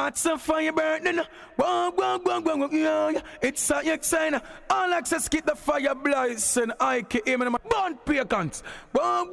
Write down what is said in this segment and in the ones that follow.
Hearts of fire burning. It's a exciting. All access keep the fire blazing. I keep him in my bond pagans. Them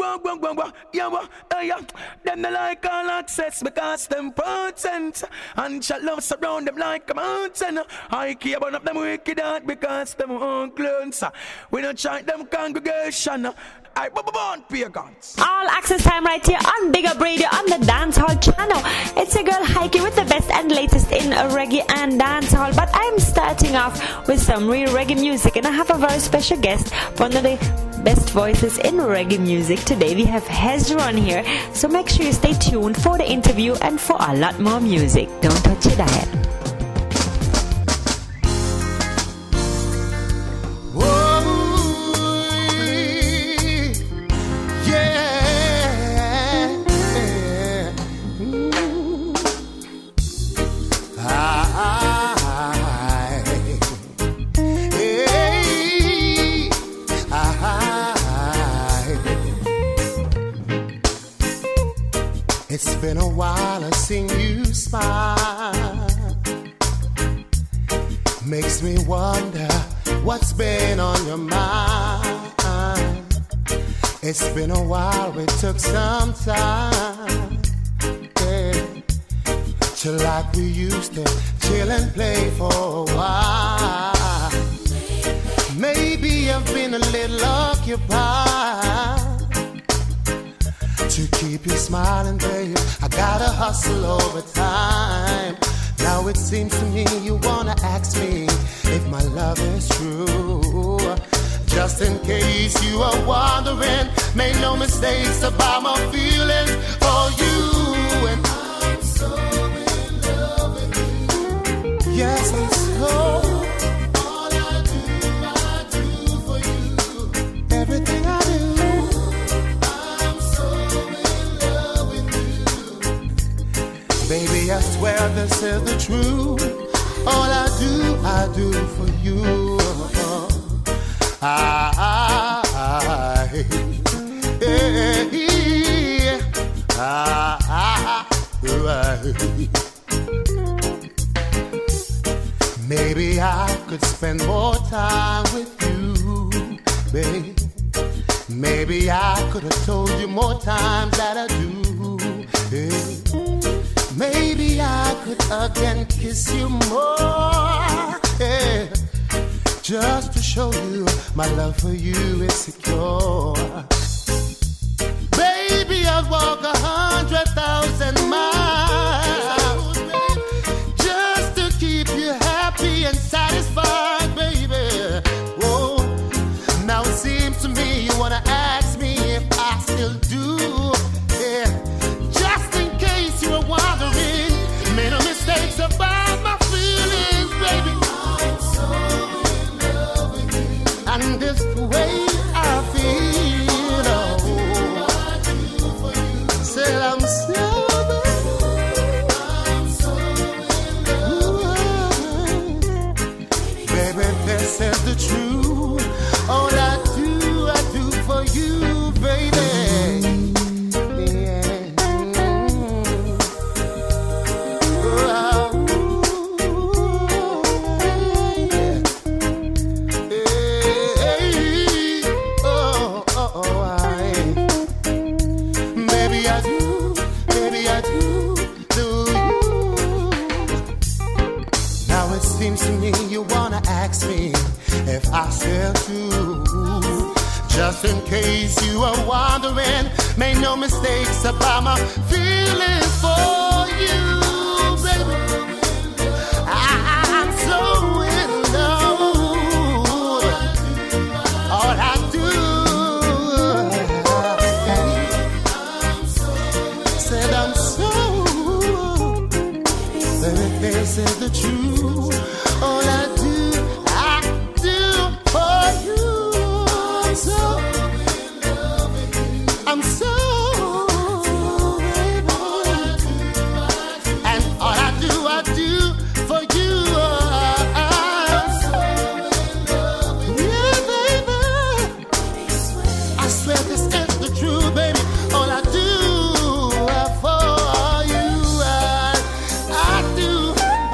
they like all access because them potent. And shall love surround them like a mountain. I keep on up them wicked heart because them own clones. We don't chant them congregation. All access time right here on Big Up Radio on the Dancehall channel. It's your girl Heike with the best and latest in reggae and dancehall. But I'm starting off with some real reggae music, and I have a very special guest, one of the best voices in reggae music today. We have Hezron here, so make sure you stay tuned for the interview and for a lot more music. Don't touch your dial. It's been a while I've seen you smile. Makes me wonder what's been on your mind. It's been a while, we took some time, yeah, to like we used to chill and play for a while. Maybe I've been a little occupied to keep you smiling, babe. I gotta hustle overtime. Now it seems to me you wanna ask me if my love is true. Just in case you are wondering, make no mistakes about my feelings for you. And I'm so in love with you. Yes, I'm so. All I do for you. Everything I do. Baby, I swear this is the truth. All I do for you. Maybe I could spend more time with you, babe. Maybe I could have told you more times that I do, yeah. Maybe I could again kiss you more, yeah, just to show you my love for you is secure. Baby, I'd walk 100,000 miles just to keep you happy and satisfied, baby. Whoa, now it seems to me you wanna ask me if I still do, yeah. Wandering, made no mistakes about my feelings, baby. I'm so in love with you, and this way I feel. I do for you. Say I'm so in love with you. Baby, this is the truth. All I do for you, baby. If I still do, just in case you are wondering, make no mistakes about my feelings for you, baby. I'm so in love. All I do, said I'm so. Baby, this is the truth. All I do. I do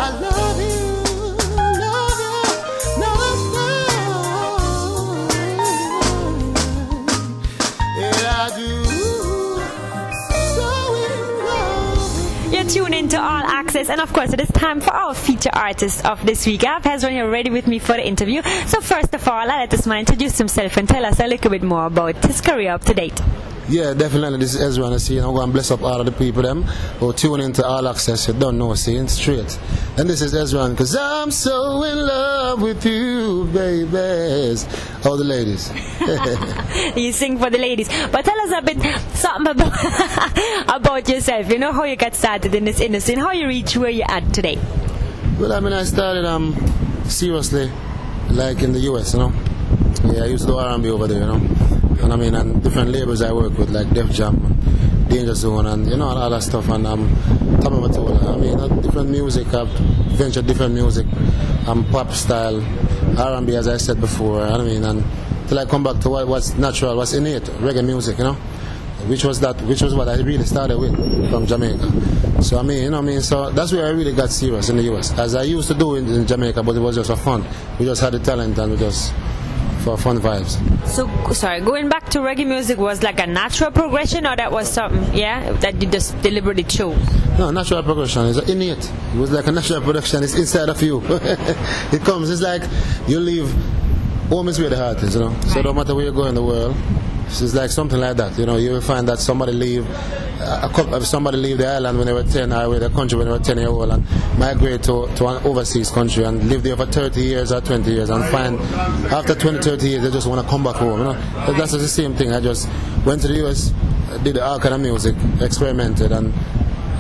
I love you. Tune in to All Access, and of course it is time for our feature artist of this week. I have Hezron here ready with me for the interview. So first of all, let this man introduce himself and tell us a little bit more about his career up to date. Yeah, definitely. This is Hezron, see, and I'm going to bless up all of the people them who tune into All Access. You don't know, see, it's straight. And this is Hezron, because I'm so in love with you, babies. All the ladies. You sing for the ladies. But tell us a bit something about yourself, you know, how you got started in this industry and how you reach where you're at today. Well, I mean, I started seriously, like in the US, you know. Yeah, I used to do R&B over there, you know. And I mean, and different labels I work with, like Def Jam, Danger Zone, and you know, all that stuff. And I mean, different music, I've ventured different music, pop style, R&B, as I said before. I mean, and till I come back to what's natural, what's innate, reggae music, you know, which was what I really started with from Jamaica. So I mean, you know, what I mean, so that's where I really got serious in the U.S. as I used to do in Jamaica, but it was just for fun. We just had the talent, and we just. For fun vibes. So, sorry, going back to reggae music was like a natural progression, or that was something, yeah, that you just deliberately chose? No, natural progression is innate. It was like a natural progression. It's inside of you. It comes. It's like you leave home is where the heart is, you know. Right. So no matter where you go in the world, it's like something like that. You know, you will find that somebody leave the island when they were 10, or the country when they were 10-year-old, and migrate to an overseas country and live there for 30 years or 20 years, and find after 20, 30 years they just want to come back home. You know, that's the same thing. I just went to the US, did all kind of music, experimented, and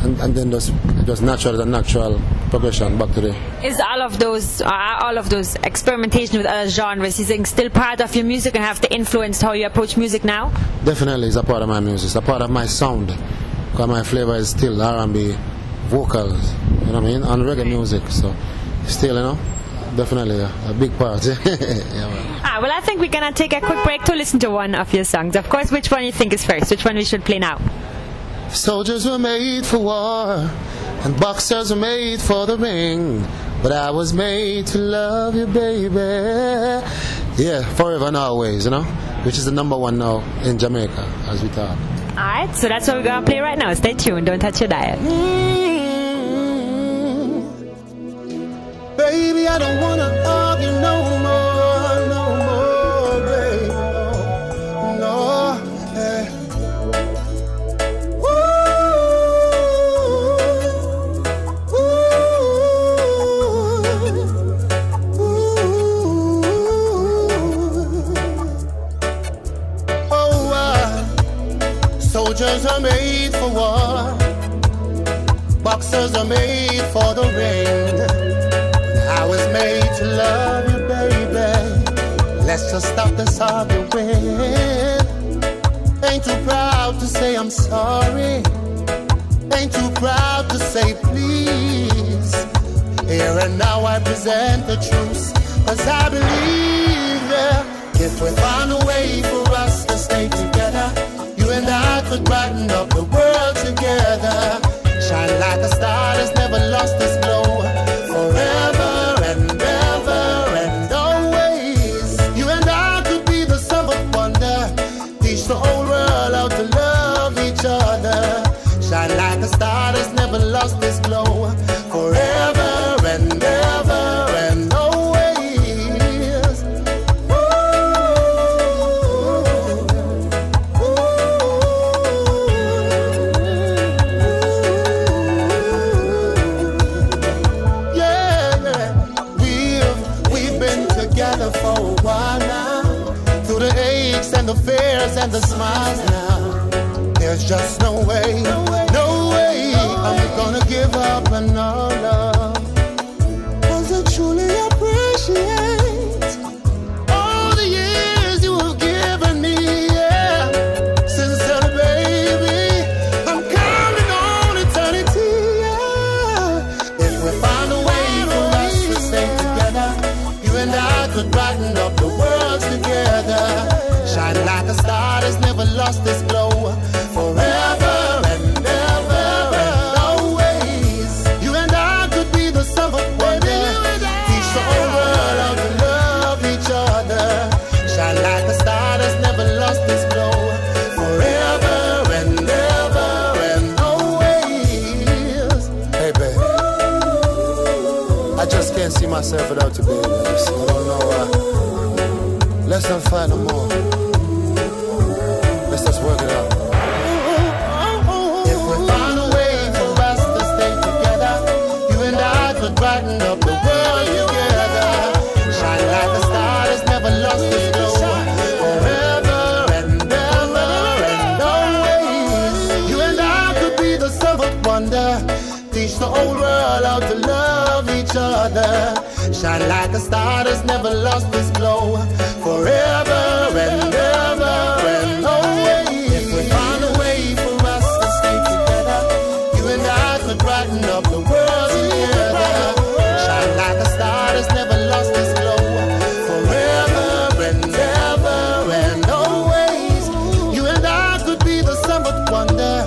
then just natural progression back to the. Is all of those experimentation with other genres, you think, still part of your music and have to influence how you approach music now? Definitely, it's a part of my music. It's a part of my sound. Because my flavor is still R&B, vocals, you know what I mean, and reggae music. So, still, you know, definitely a big part. Yeah, well. Well, I think we're gonna take a quick break to listen to one of your songs. Of course, which one you think is first? Which one we should play now? Soldiers were made for war, and boxers were made for the ring. But I was made to love you, baby. Yeah, forever and always, you know? Which is the #1 now in Jamaica, as we talk. Alright, so that's what we're gonna play right now. Stay tuned, don't touch your dial. Baby, I don't wanna argue no more, no more, baby. No, yeah. Soldiers are made for war, boxers are made for the ring. I was made to love you, baby. Let's just stop this arguing. Ain't too proud to say I'm sorry. Ain't too proud to say please. Here and now I present the truth, cause I believe, yeah, if we find a way for us to stay together, you and I could brighten up the world together. Shine like a star that's never lost its glow. Forever and ever and always. You and I could be the sum of wonder. Teach the whole world how to love each other. Shine like a star that's never lost its glow. Forever and ever and always. just can't see myself without you, baby. I don't know why. Let's not fight no more. Let's just work it out. If we find a way for us to stay together, you and I could brighten up the world together. Shine like a star that's never lost its glow. Forever and ever and always. You and I could be the seventh wonder. Teach the whole world how to love each other. Shine like a star that's never lost its glow. Forever and ever and always. If we find a way for us to stay together, you and I could brighten up the world together. Shine like a star that's never lost its glow. Forever and ever and always. You and I could be the summer wonder.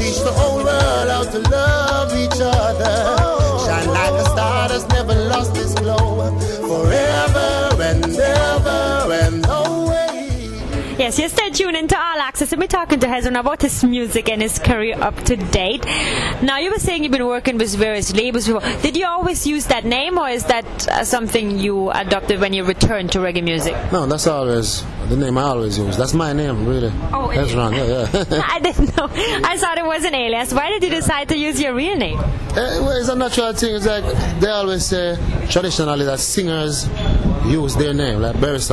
Teach the whole world how to love each other. Shine like a star that's never lost its glow. Forever and ever and always. Yes, you're still tuned into All Access, and we're talking to Hezron about his music and his career up to date. Now, you were saying you've been working with various labels before. Did you always use that name, or is that something you adopted when you returned to reggae music? No, that's always the name I always use. That's my name, really. Oh, Hezron, yeah. I didn't know. I thought it was an alias. Why did you decide to use your real name? It's a natural thing. It's like they always say traditionally that singers use their name, like Beres,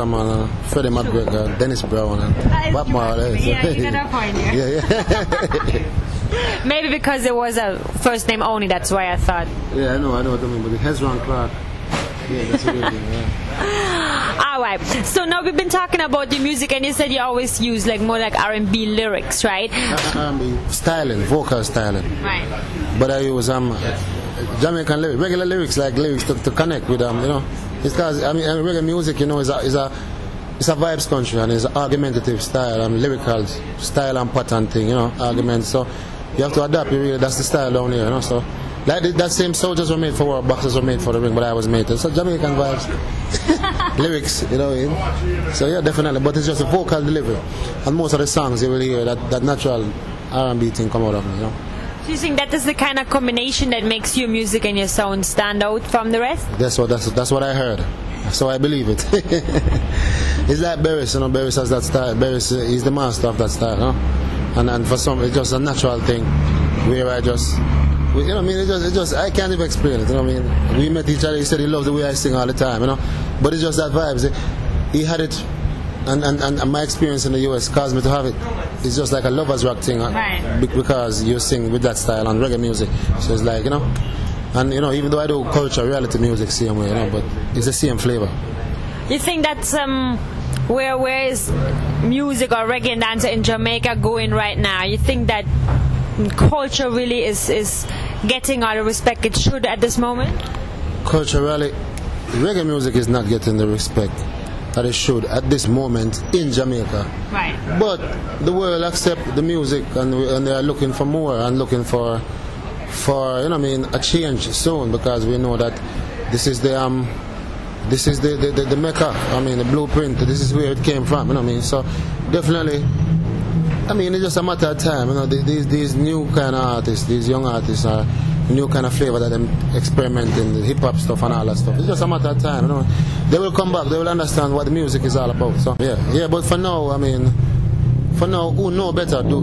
Freddie McGregor, Dennis Brown, and Bob Marley. Yeah, you got a point here. Yeah. Maybe because it was a first name only, that's why I thought. Yeah, I know what you mean, but the Hezron Clark. Yeah, that's a good thing, yeah. Alright, so now we've been talking about the music, and you said you always use like more like R&B lyrics, right? R&B styling, vocal styling. Right. But I use Jamaican lyrics, regular lyrics, like lyrics to connect with It's because reggae music, it's a vibes country, and it's an argumentative style, lyrical style and pattern thing, argument. So you have to adapt. Really, that's the style down here, So like that same soldiers were made for war, boxers were made for the ring, but I was made to. So Jamaican vibes, lyrics, So yeah, definitely. But it's just a vocal delivery, and most of the songs you will hear that natural R&B thing come out of me, Do you think that is the kind of combination that makes your music and your sound stand out from the rest? That's what I heard, so I believe it. It's like Beres, Beres has that style. Beres is the master of that style, And for some, it's just a natural thing where I just, I can't even explain it, We met each other. He said he loves the way I sing all the time, But it's just that vibes. He had it. And my experience in the US caused me to have it. It's just like a lover's rock thing, right? Because you sing with that style and reggae music, so it's like even though I do culture reality music same way, but it's the same flavor. You think that's where is music or reggae and dance in Jamaica going right now? You think that culture really is getting all the respect it should at this moment? Culturally, reggae music is not getting the respect that it should at this moment in Jamaica. Right. But the world accept the music, and they are looking for more and looking for a change soon, because we know that this is the mecca. The blueprint. This is where it came from. So definitely, it's just a matter of time. These new kind of artists, these young artists are new kind of flavor that them experimenting, the hip-hop stuff and all that stuff. It's just a matter of time, They will come back, they will understand what the music is all about. So yeah, but for now, who know better, do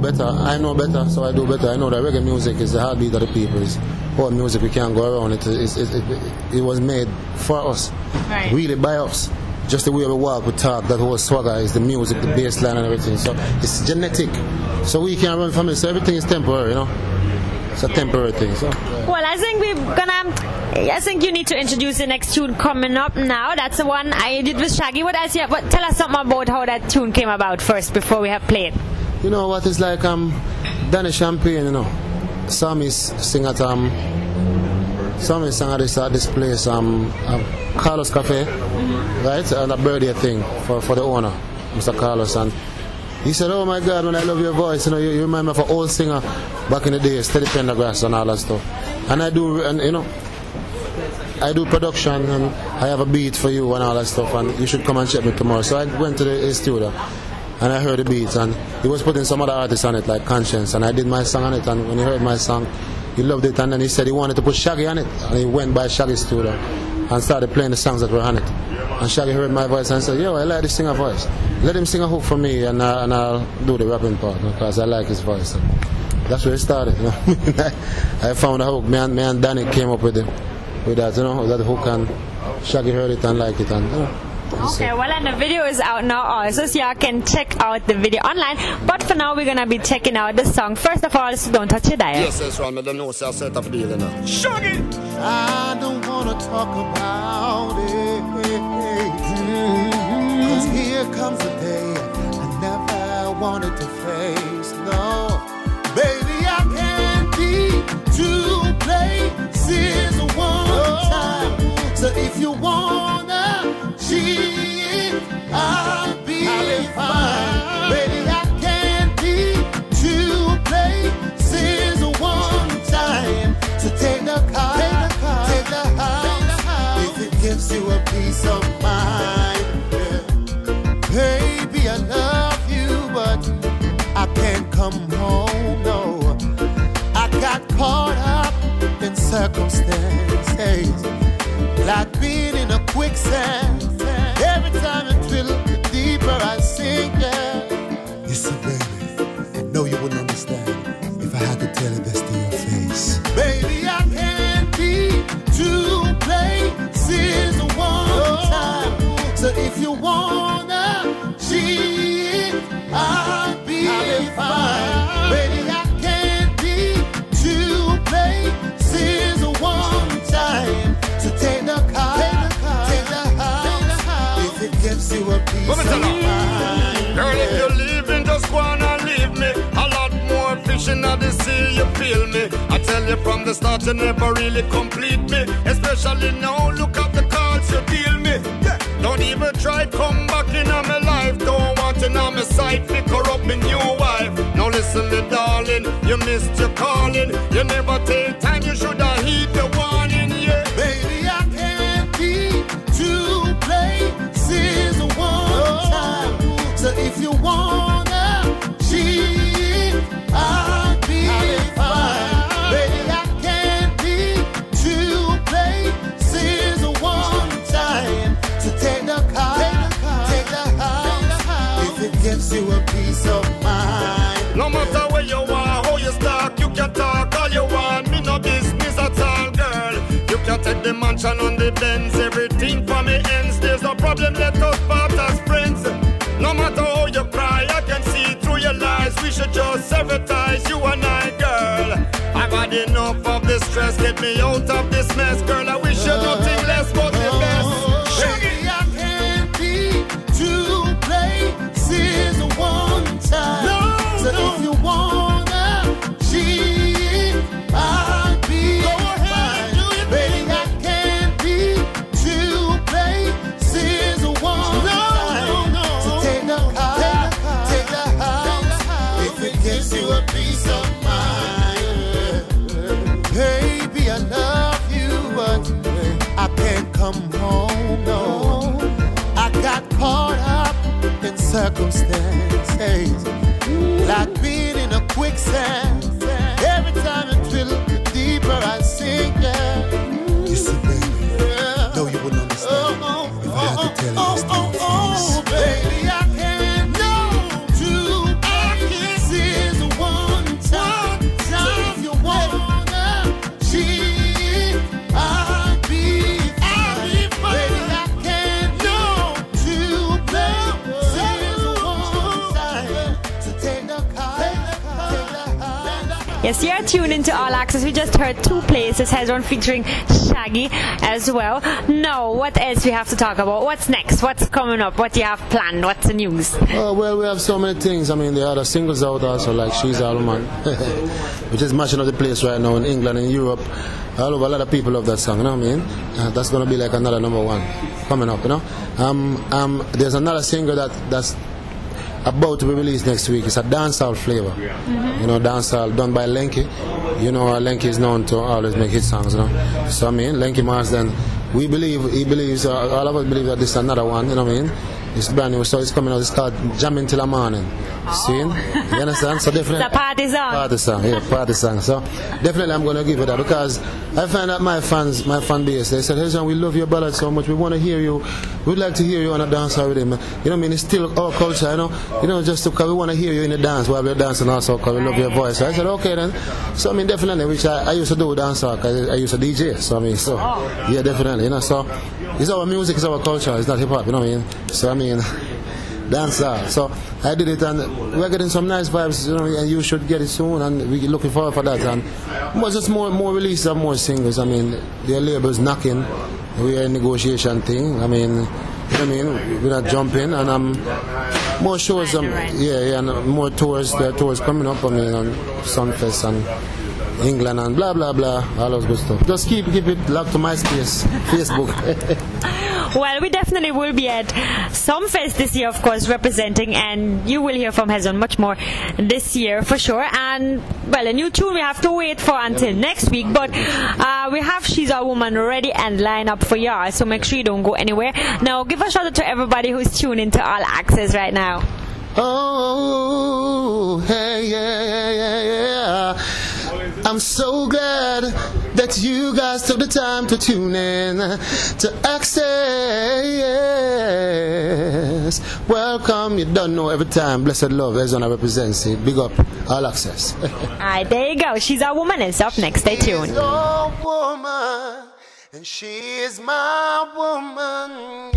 better. I know better, so I do better. I know that reggae music is the heartbeat of the people. It's all music, we can't go around. It was made for us, right? Really by us. Just the way we walk, we talk, that whole swagger is the music, the bass line and everything. So it's genetic. So we can't run from it, so everything is temporary, It's a temporary thing. So. Well, I think you need to introduce the next tune coming up now. That's the one I did with Shaggy. What else? Yeah, but tell us something about how that tune came about first before we have played. You know what? It's like Danny Champagne. Sammy sing at Sammy sang at this place, Carlos Cafe, right? And a birthday thing for the owner, Mr. Carlos. And he said, "Oh my God, when I love your voice, you remind me of an old singer back in the days, Teddy Pendergrass and all that stuff." And I do production, and I have a beat for you and all that stuff, and you should come and check me tomorrow. So I went to the studio, and I heard the beats, and he was putting some other artists on it, like Conscience, and I did my song on it, and when he heard my song, He loved it, and then he said he wanted to put Shaggy on it, and he went by Shaggy's studio and started playing the songs that were on it. And Shaggy heard my voice and said, yo, I like this singer voice. Let him sing a hook for me, and I'll do the rapping part, because I like his voice. So that's where it started, you know. I found a hook. Me and Danny came up with that, you know, that hook, and Shaggy heard it and liked it, and you know. Okay, well, and the video is out now also, so y'all can check out the video online. But for now, we're gonna be checking out the song. First of all, so Don't Touch Your Diet. Yes, that's right, madam. No, sir, set up the deal now. Shut it! I don't wanna talk about it. Cause here comes a day I never wanted to face. No, baby, I can't be two places at one time. So if you wanna. I'll be fine. Baby, I can't be two places at one time. So take the car, take the car, take the house, if it gives you a peace of mind. Baby, I love you, but I can't come home, no. I got caught up in circumstances, like being in a quicksand. Every time I drill deeper, I sink, yeah. You see, baby, I know you wouldn't understand if I had to tell you this to your face. Baby, I can't be two places at one time. So if you wanna cheat, I'll be fine. Baby, I can't be two places at one time. So take the car. You a piece of mind. Girl, if you're leaving, just go on and leave me. A lot more fish in the sea, you feel me? I tell you from the start, you never really complete me. Especially now, look at the cards you deal me. Don't even try come back in on my life. Don't want you on my side, pick her up in your wife. Now listen me, darling, you missed your calling. You never take time, you should have heed the warning, yeah. Baby, I can't be too late. Is one time. So if you wanna cheat, I'll be fine. Baby, I can't be two places at one time. So take the car, take the house, if it gives you a peace of mind. No matter where you are, how you start, you can talk all you want. Me no business at all, girl. You can take the mansion on the Benz, everything for me ends. There's no problem, let us part as friends. No matter how you cry, I can see through your lies. We should just sever ties, you and I, girl. I've had enough of this stress. Get me out of this mess, girl. I wish you nothing less but the best. Shaggy, I can't be two places at one time. No, so no. If you wanna cheat, I'll be fine. Baby, I can't be two places at one time. So take the car, take the house, if it gives you a peace of mind. Baby, I love you, but I can't come home, no. I got caught up in circumstances, like being in a quicksand. Every time I drill deeper, I sink, yeah. Baby, I can't know two places at one time. So if you wanna cheat, I'll be fine. Baby, I can't know two places at one time. So take the car, take the house. Yes, you're tuned into All Access. We just heard Two Places, Hezron featuring Shaggy as well. Now, what else we have to talk about? What's next? What's coming up? What do you have planned? What's the news? Well, we have so many things. I mean, there are the singles out also, like She's All Man, which is much another place right now in England and Europe. All over, a lot of people love that song, you know what I mean? That's going to be like another #1 coming up, you know? There's another single that's about to be released next week. It's a dancehall flavor, you know, dancehall done by Lenky. You know, Lenky is known to always make hit songs, you know. So I mean, Lenky Marsden, we believe, he believes, all of us believe that this is another one, you know what I mean? It's brand new, so it's coming out. It start jamming till the morning. Oh. See? You understand? So definitely. It's a party song. Party song, yeah, party song. So definitely, I'm gonna give it that because I find that my fans, my fan base, they said, "Hezron, we love your ballad so much. We want to hear you. We'd like to hear you on a dance already, man. You know what I mean? It's still our culture, you know, just because we want to hear you in the dance while we're dancing also because we love your voice." So I said, "Okay then." So I mean, definitely, which I used to do dance because I used to DJ. So I mean, so yeah, definitely, you know. So it's our music, it's our culture. It's not hip hop, you know what I mean? So I mean, dance hall. So I did it, and we're getting some nice vibes, you know, and you should get it soon, and we're looking forward for that. And well, just more releases and more singles. I mean, their labels knocking. We are in negotiation thing. I mean, we're not jumping, and more shows, and more tours. There are tours coming up. I mean, on Sunfest and England and blah blah blah, all those good stuff. Just keep it locked to MySpace, Facebook. Well, we definitely will be at Sunfest this year, of course, representing, and you will hear from Hezron much more this year for sure. And well, a new tune we have to wait for until next week, but we have She's Our Woman ready and lined up for y'all, so make sure you don't go anywhere. Now, give a shout out to everybody who's tuning to All Axe-S right now. Oh, hey, yeah, yeah, yeah, yeah. I'm so glad that you guys took the time to tune in to Access. Welcome, you don't know every time. Blessed love, Hezron represents it. Big up, All Access. Alright, there you go. She's Our Woman. It's up next. Stay tuned. She's your woman, and she's my woman.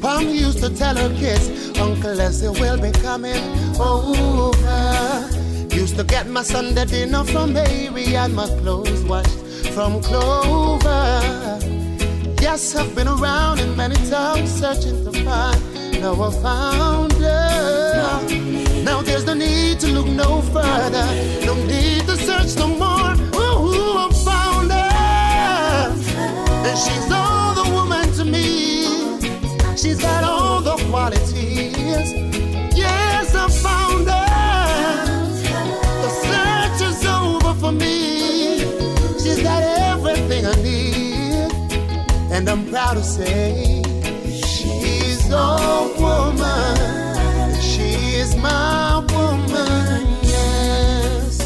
Mom used to tell her kids, Uncle Leslie will be coming over. Used to get my Sunday dinner from Baby and my clothes washed from Clover. Yes, I've been around in many towns searching to find, now I found her. Now there's no need to look no further, no need to search no more. Ooh, I found her, and she's all the woman to me. She's got all the qualities. Yes, I found her. The search is over for me. She's got everything I need, and I'm proud to say she's a woman. She is my woman. Yes,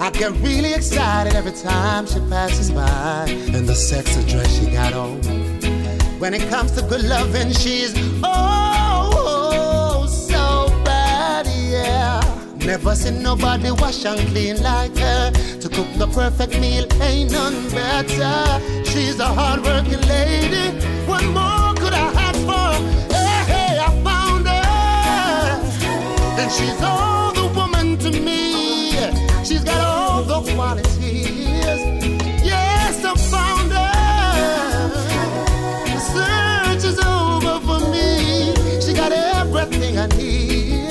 I get really excited every time she passes by, and the sexy dress she got on. When it comes to good loving, she's oh so bad, yeah. Never seen nobody wash and clean like her. To cook the perfect meal ain't none better. She's a hard-working lady. What more could I have for her? Hey, I found her, and she's all the woman to me. She's got all the qualities. I need,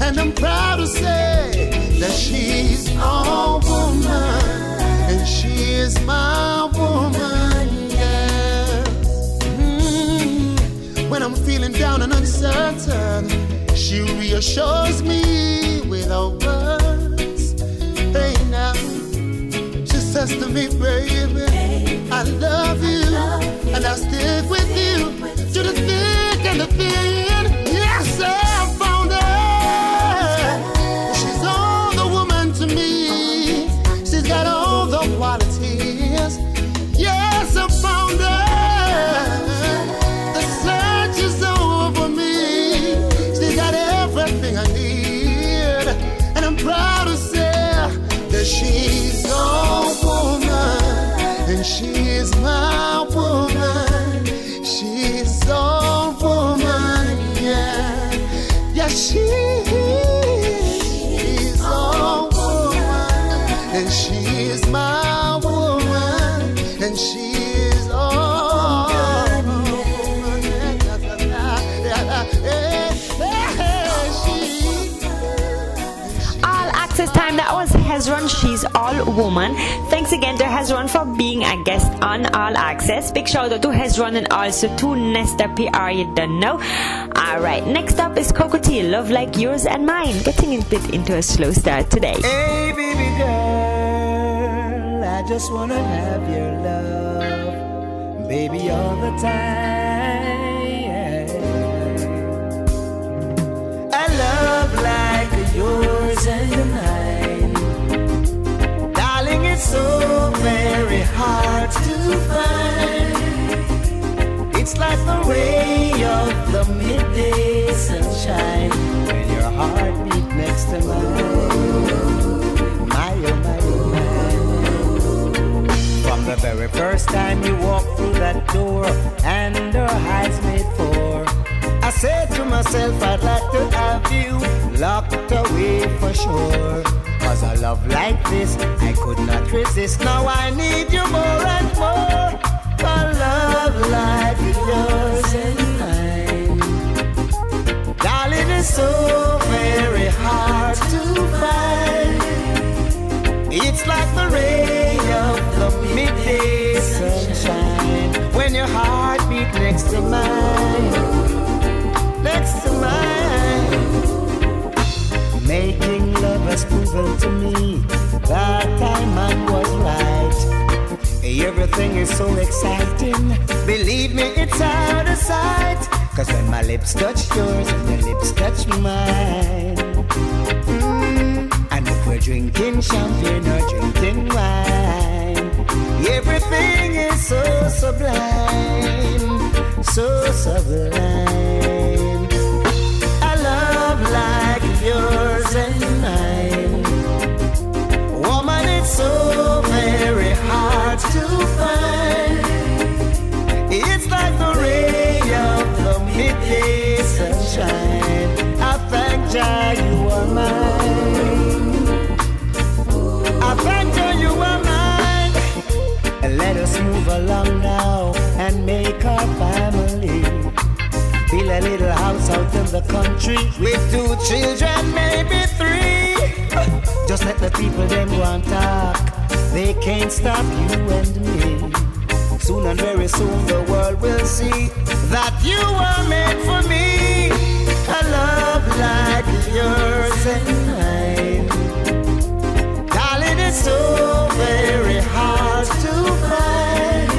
and I'm proud to say that she's a woman, and she is my woman. Yes. When I'm feeling down and uncertain, she reassures me with her words. Hey now, she says to me, "Baby, I love you, and I'll stick with you through the thick and the thin." I found her. She's all the woman to me. She's got all the qualities. Yes, I found her. The search is over me. She's got everything I need, and I'm proud to say that she's a woman, and she is my woman. She's a woman, yeah. She's a woman, and she is my woman, and she is all woman. All Access time. That was Hezron. She's all. all woman. Thanks again to Hezron for being a guest on All Axe-S. Big shout out to Hezron and also to Nesta PR, you don't know. Alright, next up is Coco Tea, Love Like Yours and Mine, getting a bit into a slow start today. Hey baby girl, I just wanna have your love, baby, all the time. I love like yours and mine, darling, it's so very hard to find. It's like the ray of the midday sunshine when your heartbeat next to mine. My oh my oh my. From the very first time you walked through that door and our eyes made four, I said to myself I'd like to have you locked away for sure. Cause a love like this I could not resist. Now I need you more and more. A love like yours and mine, darling, is so very hard to find. It's like the ray of the midday sunshine when your heartbeat next to mine, next to mine. Making love has proven to me that time I was right. Everything is so exciting, believe me it's out of sight. Cause when my lips touch yours and your lips touch mine, and if we're drinking champagne or drinking wine, everything is so sublime, so sublime. I love like yours and mine, woman, it's so very hard to find. It's like the ray of the midday sunshine. I thank Jah you are mine, I thank Jah you are mine. Let us move along now and make our family. Build a little house out in the country with 2 children, maybe 3. Just let the people them want talk, they can't stop you and me. Soon and very soon the world will see that you were made for me. A love like yours and mine, darling, it's so very hard to find.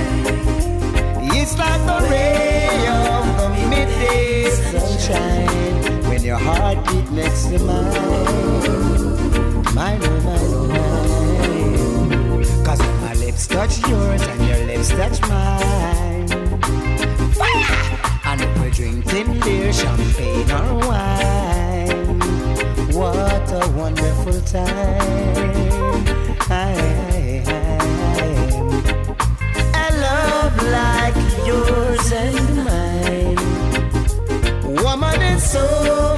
It's like the ray of midday sunshine when your heartbeat next to mine, mine oh mine oh mine. Cause when my lips touch yours and your lips touch mine, fire! And if we're drinking beer, champagne or wine, what a wonderful time. I love like yours and mine, woman, it's so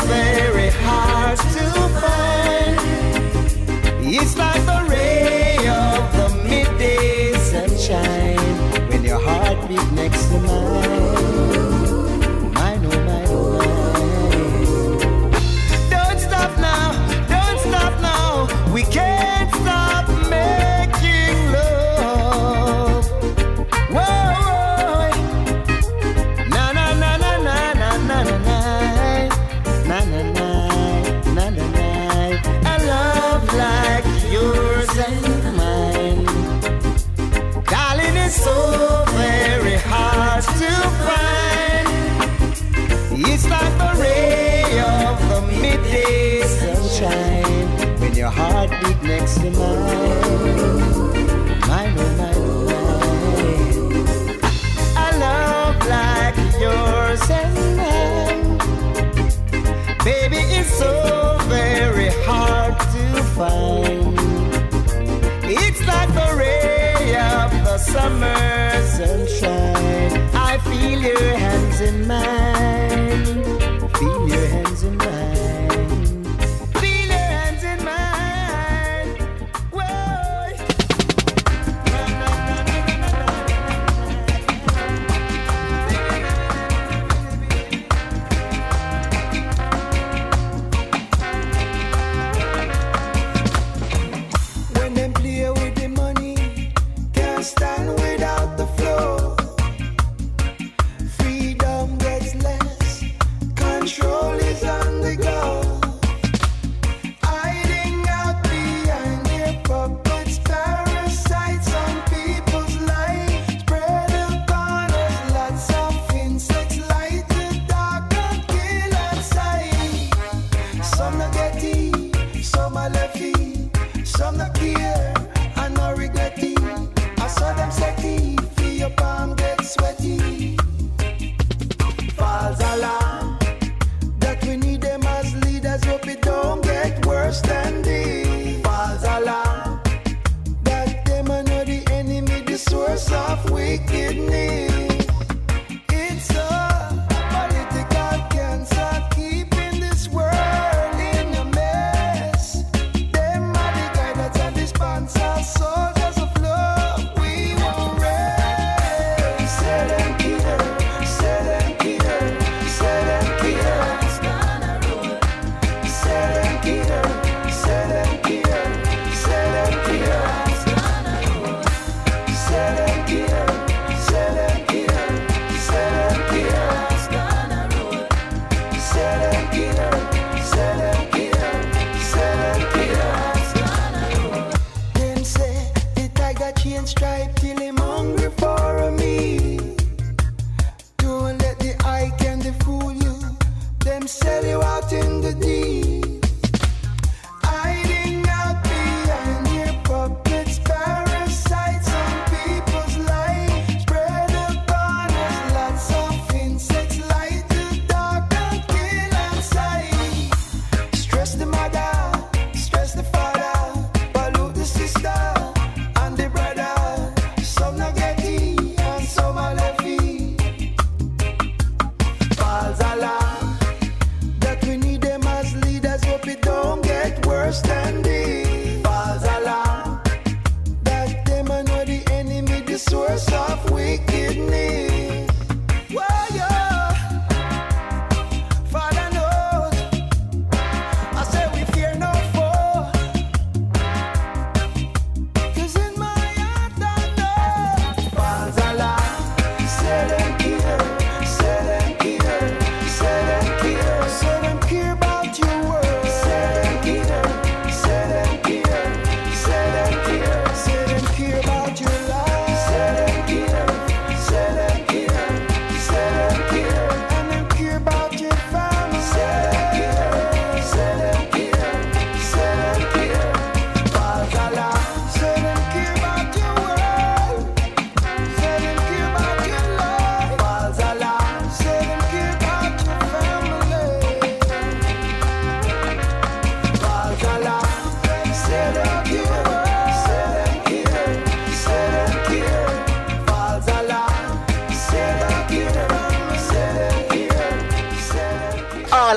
very hard to find. It's like the ray of the midday sunshine when your heartbeat next to mine, mine oh mine oh mine. Don't stop now, don't stop now, we can't stop making love. Whoa. So very hard to find. It's like the ray of the midday sunshine when your heartbeat next to mine, mine oh mine oh mine. I love like yours and mine, baby, it's so very hard to find. It's like the ray of the summer sunshine. I feel your hands in mine, feel your hands in mine, feel your hands in mine. Whoa. When them play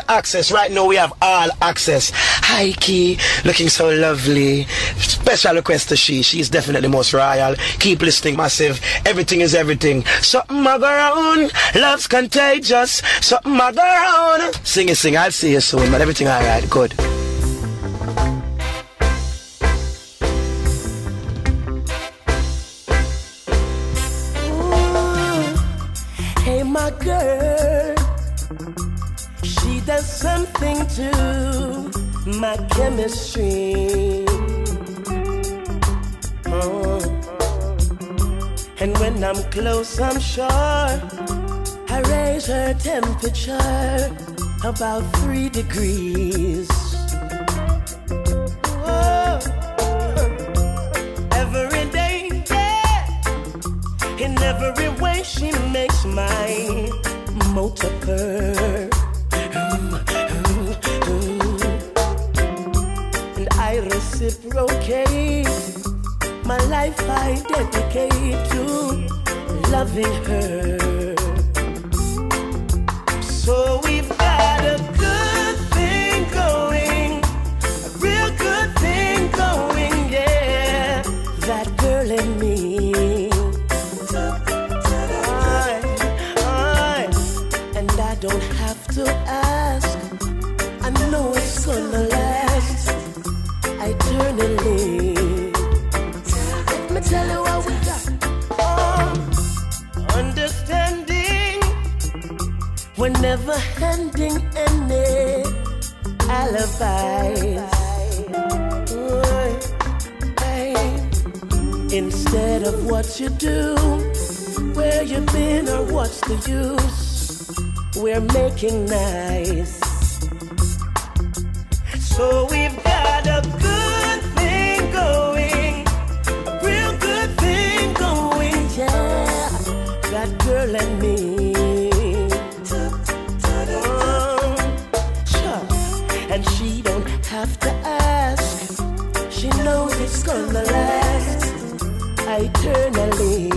Access. Right now we have All Access. Hi Key, looking so lovely. Special request to she's definitely the most royal. Keep listening, massive. Everything is everything. Something I go around, love's contagious. Something I go around. Sing. I'll see you soon, man. Everything alright, good. Ooh, hey my girl, she does something to my chemistry. Oh. And when I'm close, I'm sure I raise her temperature about 3 degrees. Oh. Every day, yeah. In every way, she makes my motor purr. And I reciprocate. My life I dedicate to loving her. So we've got a good thing going, a real good thing going, yeah. That girl and me. And I don't have to ask, I know it's gonna last eternally. Let me tell you what we got. Understanding, we're never handing any alibis. Instead of what you do, where you've been or what's the use, we're making nice. So we've got a good thing going, a real good thing going, yeah. That girl and me. And she don't have to ask, she knows it's gonna last eternally.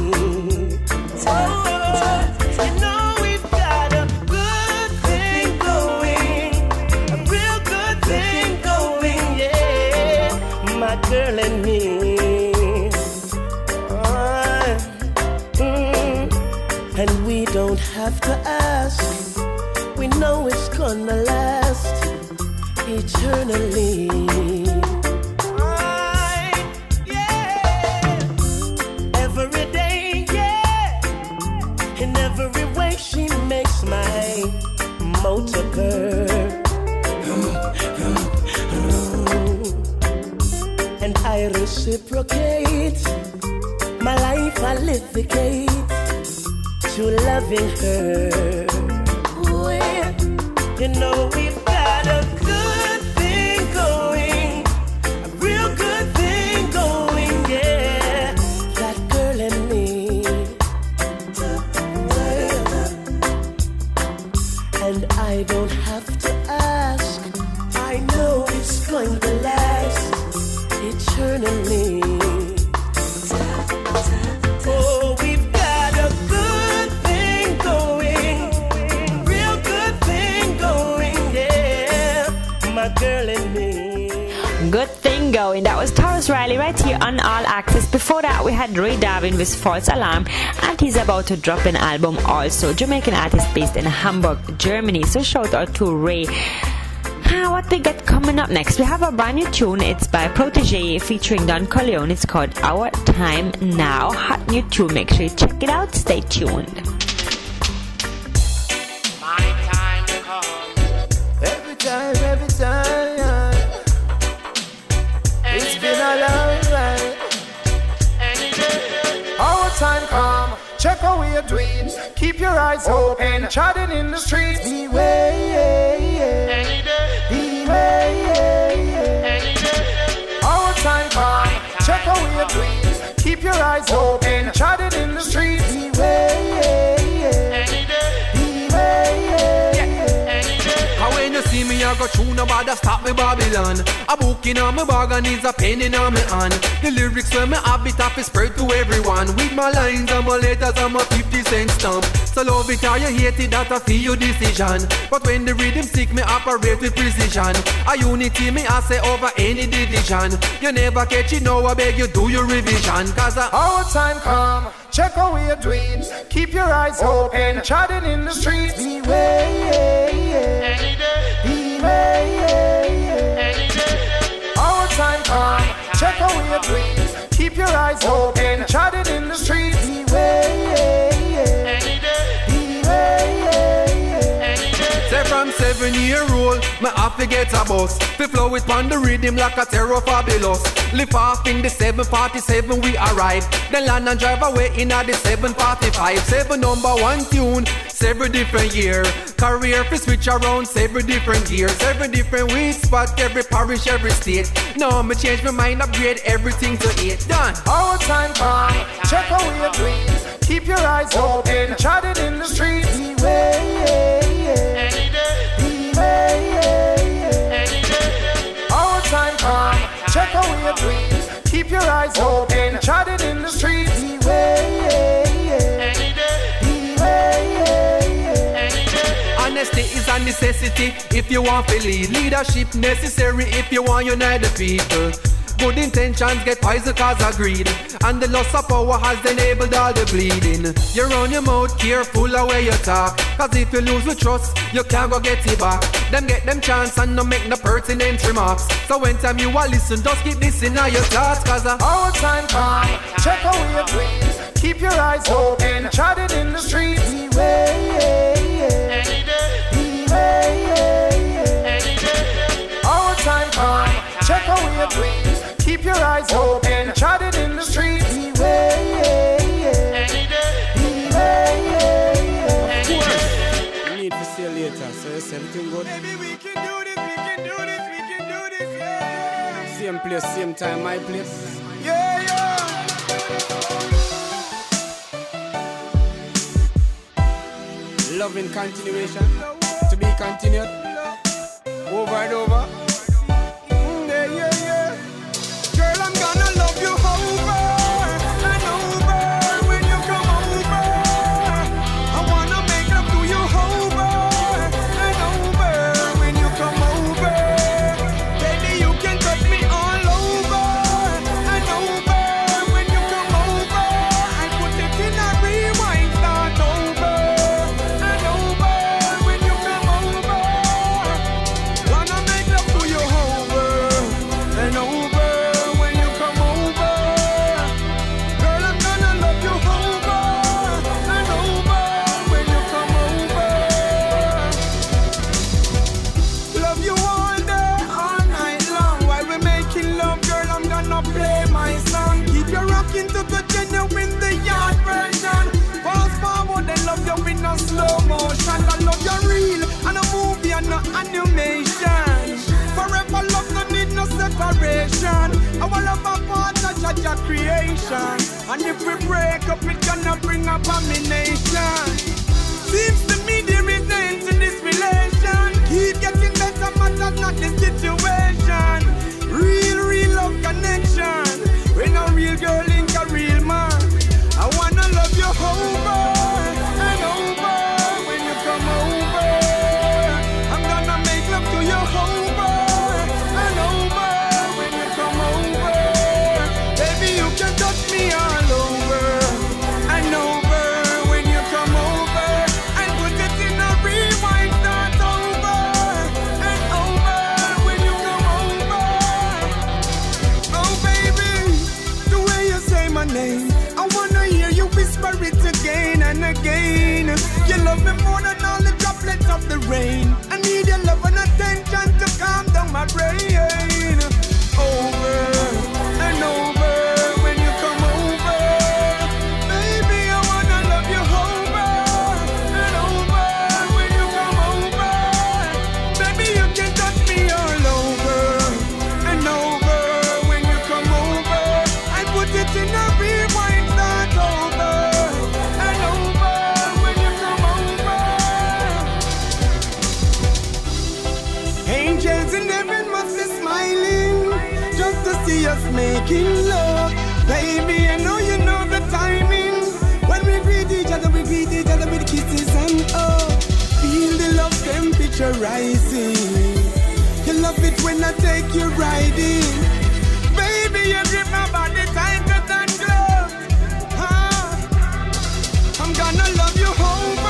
With False Alarm, and he's about to drop an album also. Jamaican artist based in Hamburg, Germany. So shout out to Ray. What we got coming up next? We have a brand new tune. It's by Protégé featuring Don Corleone. It's called Our Time Now. Hot new tune. Make sure you check it out. Stay tuned. Open, chatting in the streets. Beware. Our time come. Check out your dreams. Keep your eyes open, chatting in the streets. Beware. When you see me, I go through, nobody stop me, Babylon. A book in on my bag and is a pen in on my hand. The lyrics when my habit up is spread to everyone. With my lines and my letters and my 50-cent stamp. So love it or you hate it, that I feel your decision. But when the rhythm sick, me operate with precision. A unity, me I say over any division. You never catch it now, I beg you do your revision. Cause our time come, check away your dreams. Keep your eyes open, chatting in the streets. Beware, beware. Our time come, check away your dreams. Keep your eyes open, chatting in the streets. Beware. 7-year-old, my have to get a bus. We flow it on the rhythm like a terror fabulous. Lift off in the 747 we arrive. Then land and drive away in the 745. 7 number one tune, 7 different year. Career we switch around, 7 different years. 7 different weed spot, every parish, every state. Now me change my mind, upgrade everything to 8. Done. Our time come, check out your dreams. Keep your eyes open, chatting in the streets. Beware. Our time come, check out your dreams. Keep your eyes open, chatting in the streets. Honesty is a necessity if you want to lead. Leadership necessary if you want to unite the people. Good intentions get poisoned cause of greed. And the loss of power has enabled all the bleeding. You run your mouth careful of where you talk. Cause if you lose your trust, you can't go get it back. Them get them chance and no make no pertinent remarks. So when time you are listen, just keep listening to your thoughts. Cause our time come, check out your dreams. Keep your eyes open, chatting in the streets. Beware. Our time come, check out your dreams. Keep your eyes open, chatting in the streets. Beware. Of course. We need to see you later, so it's everything good. Baby, we can do this, we can do this, we can do this, yeah. Same place, same time, my place. Yeah, yeah. Love in continuation, to be continued, over and over. Love you over and over when you come over. watch our creation. And if we break up, we cannot bring abomination. Seems to me there is no end to this relation. Keep getting better, matters not the situation. Real, real love connection. When a real girl link a real man, I wanna love you over and over. When you come over, I'm gonna make love to you over and over. When you come over, baby, you can touch me all over and over. When you come over and put it in a rewind, start over and over. When you come over, oh baby, the way you say my name, I wanna hear you whisper it again and again. You love me more than all the droplets of the rain. I need your love and attention to calm down my brain. Over and over, when you come over, baby, I wanna love you over and over. When you come over, baby, you can touch me all over and over. When you come over, I put it in a rewind, start over and over. When you come over, angels in heaven must be smiling just to see us making love. Baby, I know you know the timing. When we greet each other, we greet each other with kisses and oh, feel the love temperature rising. You love it when I take you riding. Baby, you grip my body tighter than gloves. Ah, I'm gonna love you over.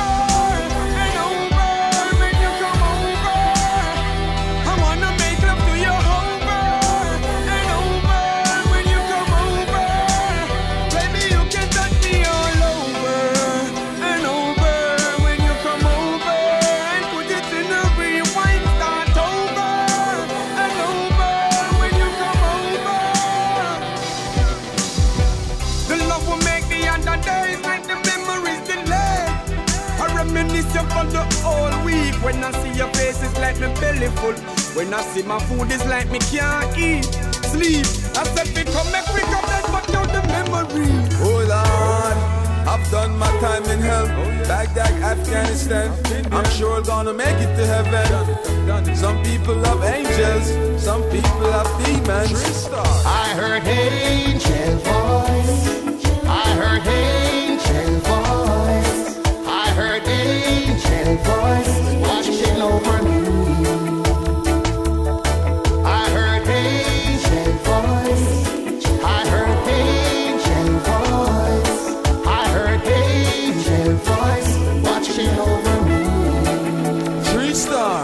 When I see your face, it's like my belly full. When I see my food, it's like me can't eat, sleep. I said, become a freak of that, but out the memory. Hold on, I've done my time in hell. Baghdad, Afghanistan, I'm sure gonna make it to heaven. Some people love angels, some people love demons. I heard angel voice, I heard angel voice, I heard angel voice. Over me, I heard angel voice, I heard angel voice, I heard angel voice watching over me. Chuckstar,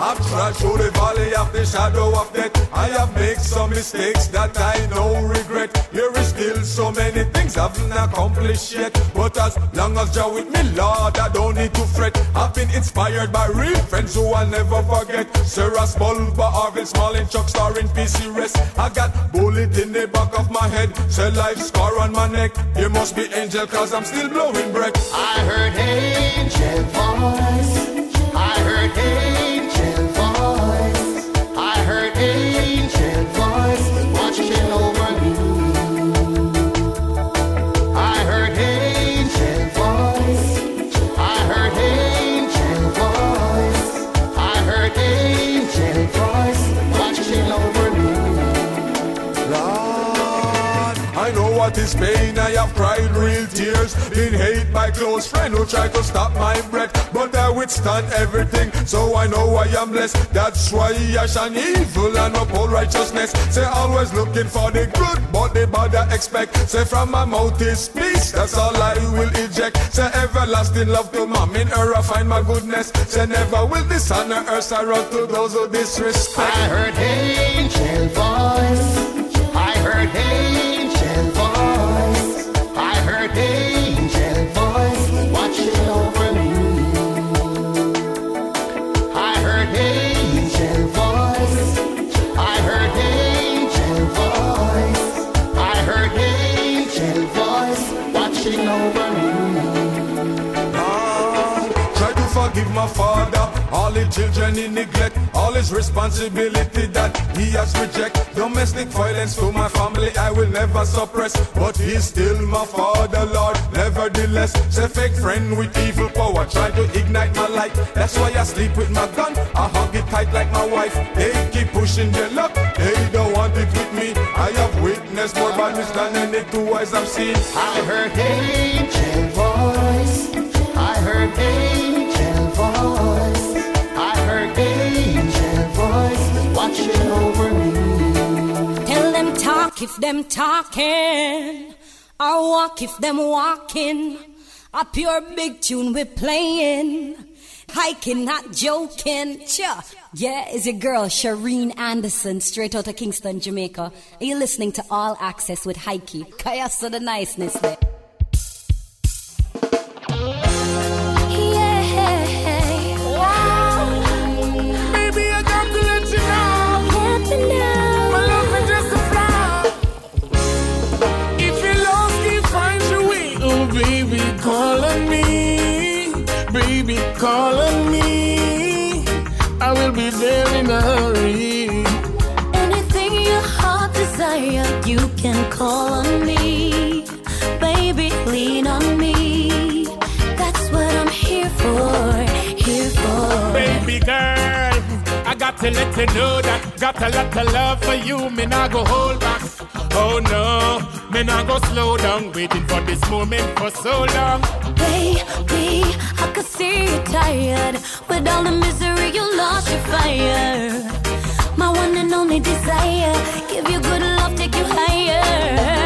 I've tried through the valley of the shadow of death. I have made some mistakes that I no regret. There is still so many things I've not accomplished yet. But as long as you're with me, Lord, I don't need to fret. I've been inspired by real friends who I'll never forget. Sir Rasmulba, Harvey, Small and Chuckstar in PC Rest. I got bullet in the back of my head, so life scar on my neck. You must be angel, cause I'm still blowing breath. I heard angel voice, I heard angel voice, I heard angel voice watching over me. What is pain? I have cried real tears, been hate by close friend who tried to stop my breath, but I withstand everything, so I know I am blessed. That's why I shine evil and uphold righteousness. Say always looking for the good, but the bad I expect. Say from my mouth is peace, that's all I will eject. Say everlasting love to mom, in her I find my goodness. Say never will dishonor her, sorrow to those who disrespect. I heard angel voice, I heard angel. I heard angel voice watching over me. I heard angel voice, I heard angel voice, I heard angel voice watching over me. Ah, try to forgive my father, all the children in neglect, all his responsibility that he has rejected. Domestic violence to my family I will never suppress, but he's still my father, Lord, nevertheless. Say fake friend with evil power try to ignite my light. That's why I sleep with my gun, I hug it tight like my wife. They keep pushing their luck, they don't want it with me. I have witnessed more badness than any two eyes I've seen. I heard angel voice, I heard angel voice, I heard angel voice watching over me. Tell them talk if them talking, I walk if them walking, a pure big tune we playing, hiking not joking. Cha. Yeah, it's your girl Shereen Anderson, straight out of Kingston, Jamaica. Are you listening to All Axe-S with Hikey? Kayasa the niceness there. Call on me, I will be there in a hurry. Anything your heart desire, you can call on me. Baby, lean on me. That's what I'm here for, here for. Baby girl, I got to let you know that got a lot of love for you, me nah go hold back. Oh no, me nah go slow down, waiting for this moment for so long. Baby, I could see you tired. With all the misery, you lost your fire. My one and only desire, give you good love, take you higher.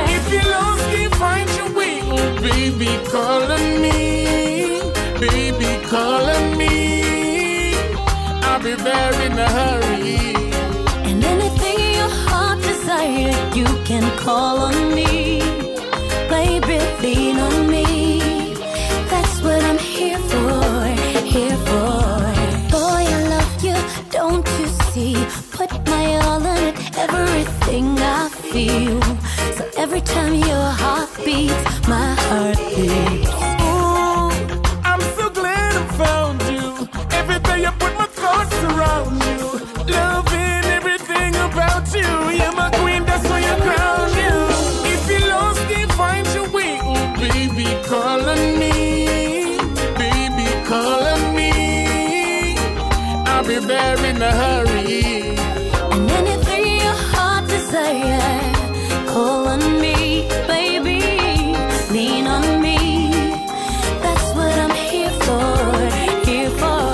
If you lost, you find your way. Oh, baby, call on me. Baby, call on me. I'll be there in a hurry. And anything your heart desire, you can call on me. Baby, lean on me. What I'm here for, boy, I love you, don't you see? Put my all in it, everything I feel. So every time your heart beats, my heart beats. Ooh, I'm so glad I found you. Every day I put my thoughts around you, loving everything about you. You're my queen, that's why I crown you. If you lost, can't find your way. Oh, baby, call on me. Be there in a hurry. And anything your heart desire, call on me, baby. Lean on me. That's what I'm here for, here for.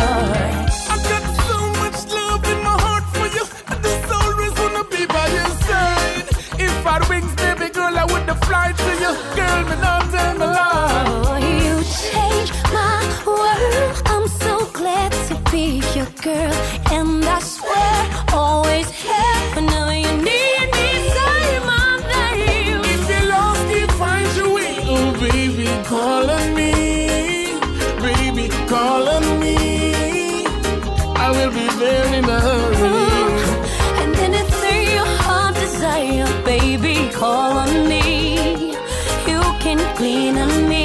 I got so much love in my heart for you. I just always wanna be by your side. If I'd wings, baby girl, I would have fly to you. Girl, me now tell me lie. Oh, you change my world. I'm so glad to be your girl, and I swear, always here whenever you need me. Say my name. If you lost, you find your way. Oh, baby, call on me. Baby, call on me. I will be there in a hurry. And anything your heart desire, baby, call on me. You can lean on me.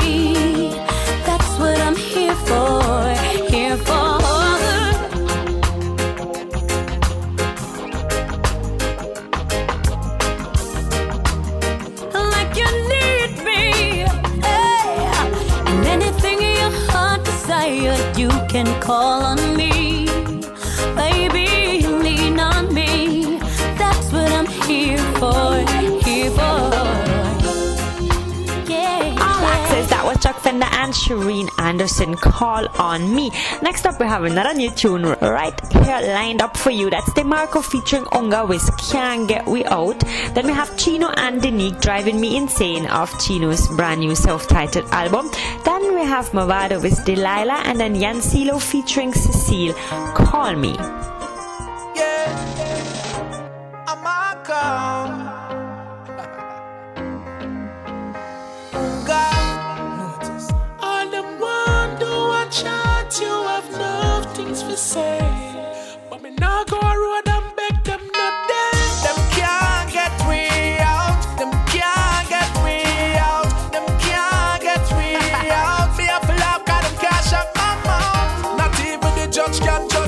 That's what I'm here for. Here for. You can call on me, baby, lean on me. That's what I'm here for, here for. Yeah. All Access, that was Chuck Fender and Shereen Anderson, Call On Me. Next up, we have another new tune right here lined up for you. That's DeMarco featuring Onga with Can't Get We Out. Then we have Chino and Denique, Driving Me Insane, off Chino's brand new self-titled album. Then we have Mavado with Delilah, and then Yancilo featuring Cecile, Call Me. Yeah, I'ma come. God, notice. All them want to watch out, you have love things for sale. But me now go road and beg them not there. Them can't get me out, them can't get me out. Judge can't judge.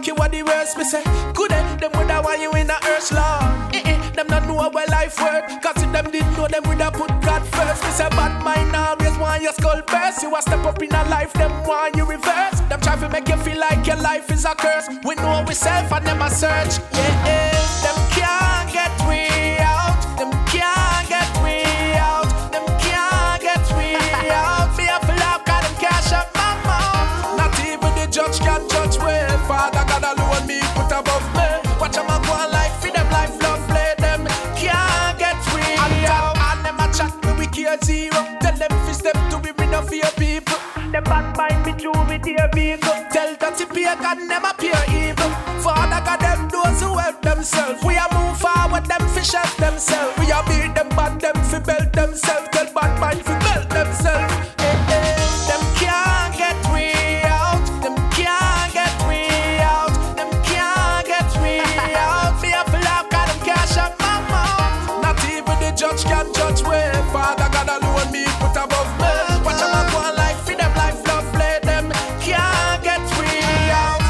like you are the worst, me say. Good end, them woulda want you in the earth, Lord. Them not know how life work. Cause if them didn't know, them woulda put God first. Me say, bad mind always want your skull burst. You a step up in a life, them want you reverse. Them try to make you feel like your life is a curse. We know we self and them a search, yeah. Them can't get we out. Them can't get we out. Them can't get we out. Me have to laugh, cause them can't shut my mouth. Not even the judge can judge well. Father God alone me put above me. Watch them a go on like feed them life, love play. Them can't get we out. And them a chat me we care zero. Tell them fi step to be rid of your people. Them bad mind me true with your people. Tell that to be a God never pure evil. Father God them those who help themselves. We are move forward, them fish up themselves. We are beat them bad, them fi belt themselves. Tell bad mind fi belt themselves. Hey, hey. Them can't get we out. Them can't get we out. Them can't get we out. Me a flop, cause them can't shut my mouth. Not even the judge can judge me. Father God alone me put above me. Watch them a go on like feed them life, love play them. Can't get we out.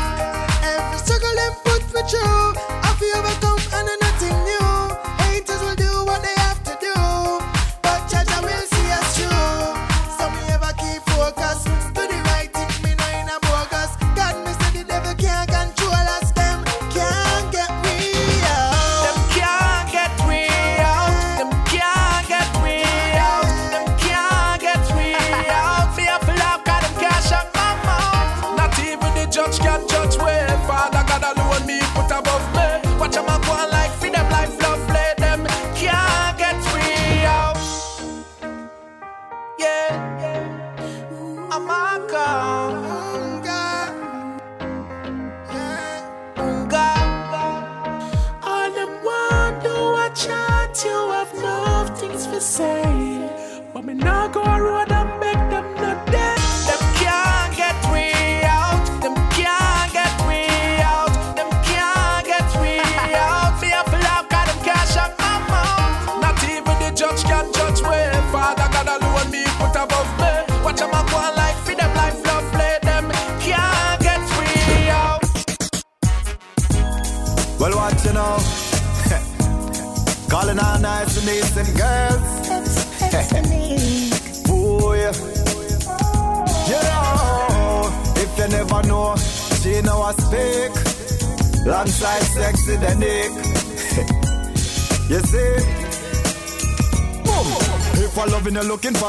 Every struggle them put me through.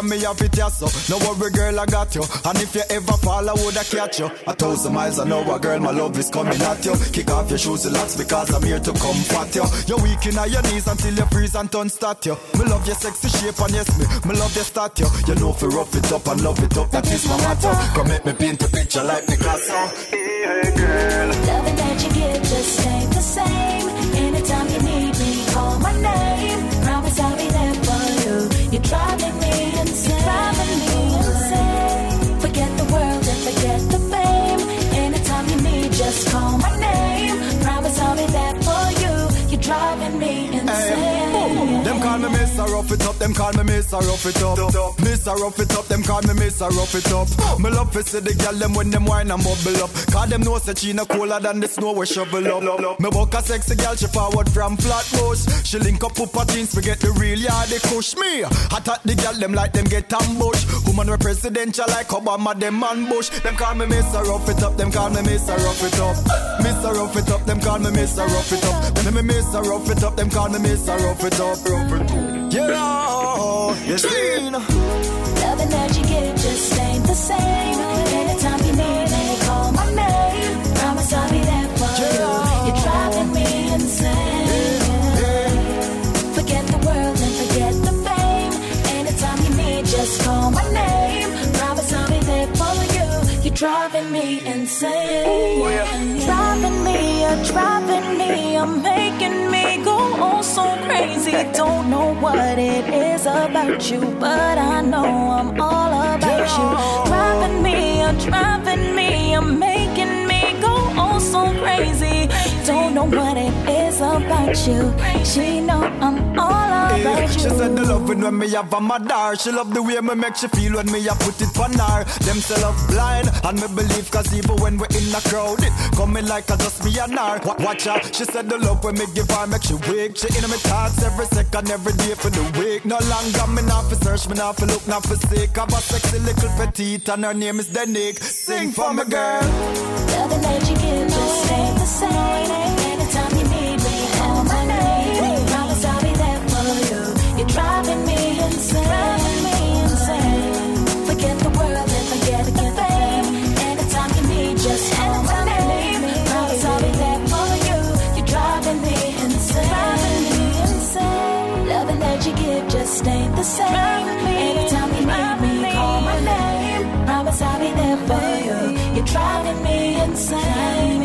Me have it, yes, so. No worry, girl, I got you. And if you ever fall, I would have catch you. 1,000 miles an hour, girl, my love is coming at you. Kick off your shoes, relax, because I'm here to comfort you. You're weak in your knees until you freeze and turn statue. Me love your sexy shape and yes, me love your statue. You know if you rough it up and love it up, that is my motto. Come make me paint a picture like the class, hey, hey, girl. Loving that you get just stay the same. Anytime you need me, call my name. Promise I'll be there for you. You're driving me. Forget the world and forget the fame. Anytime you need, just call my name. Promise I'll be there for you. You're driving me insane. Them call me Mr. Rough It Up, them call me Mr. Rough It Up. Mr. Rough It Up, them call me Mr. Rough It Up. Me love to see the girl them when them wine and bubble up. Cause them know that she no cooler than the snow we shovel up. Me buck a sexy girl, she forward from Flatbush. She link up her jeans, forget the real yard, they push me. Attack the girl them like them get ambushed. Woman we presidential like Obama, them ambush. Them call me Mr. Rough It Up, them call me Mr. Rough It Up. Mr. Rough It Up, them call me Mr. Rough It Up. When me Mr. Rough It Up, them call me Mr. Rough It Up. You know, you seen. Loving that you get just ain't the same. Anytime you need me, call my name. Promise I'll be there for you. You're driving me insane. Forget the world and forget the fame. Anytime you need, just call my name. Promise I'll be there for you. You're driving me insane. Oh, yeah. Driving me, you're driving me, you're making me go on so crazy. Don't know what it is about you, but I know I'm all about you. Driving me, you're making me go on so crazy. Don't know what it is about you. She know I'm all about you. She said the love when me have a mother. She love the way me make she feel when me I put it on her. Them sell up blind and me believe, cause even when we're in a crowd it coming like a just me and her. Watch her. She said the love when me give her make she wake. She in my thoughts every second, every day for the week. No longer me not for search, me not for look, not for sick. Have a sexy little petite and her name is Denick. Sing for me girl. The other night you give just ain't the same. Anytime you need me, call my name. Promise I'll be there for you. You're driving me insane. Driving me insane. Forget the world and forget the fame. Anytime you need, just call my name. Promise I'll be there for you. You're driving me insane. Driving me insane. Loving that you give just ain't the same. Anytime you need me, call my name. Promise I'll be there for you. You're driving me insane.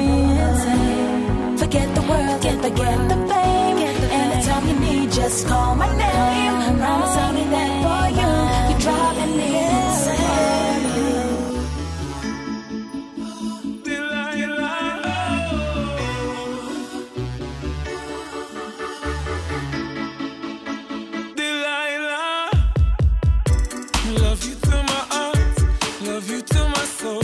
Forget the world, forget the fame. Anytime you need, just call my name. I promise I'll be there for you. You're driving me insane. Delilah, Delilah. Love you till my heart, love you till my soul.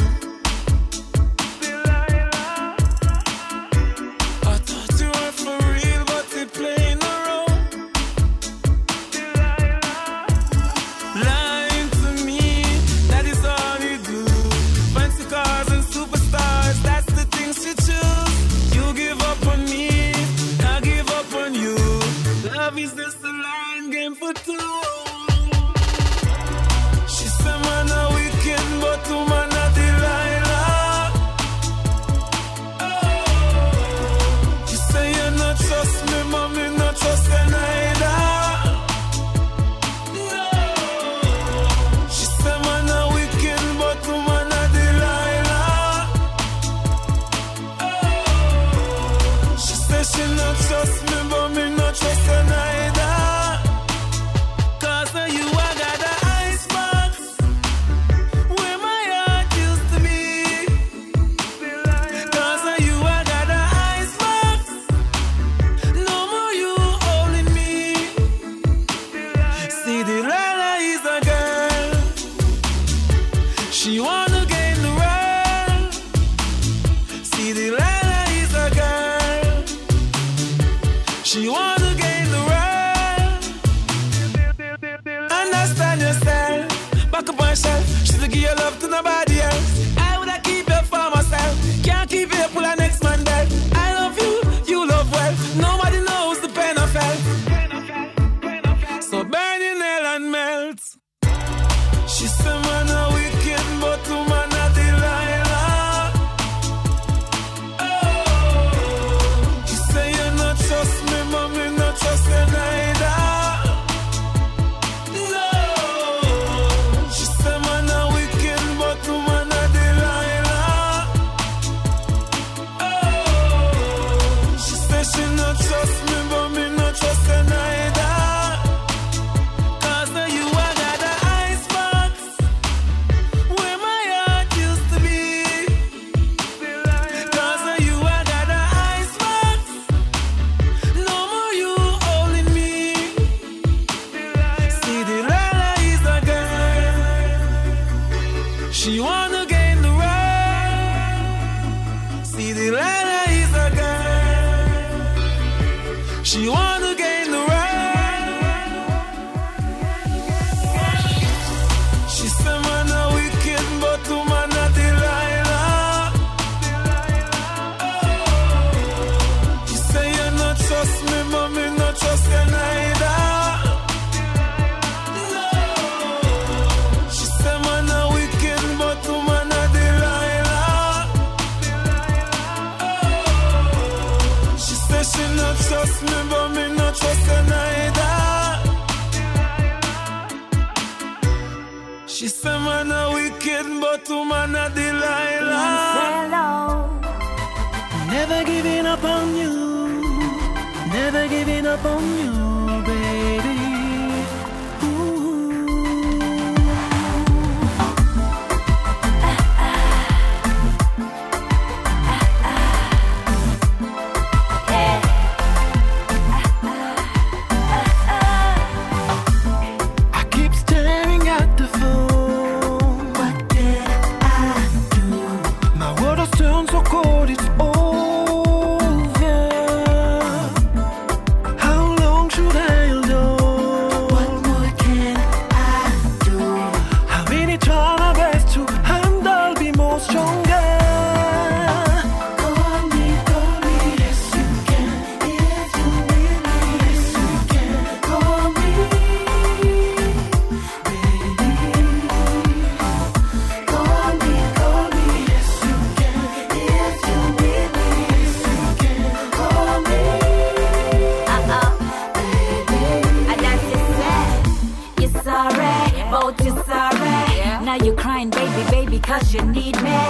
cause you need me.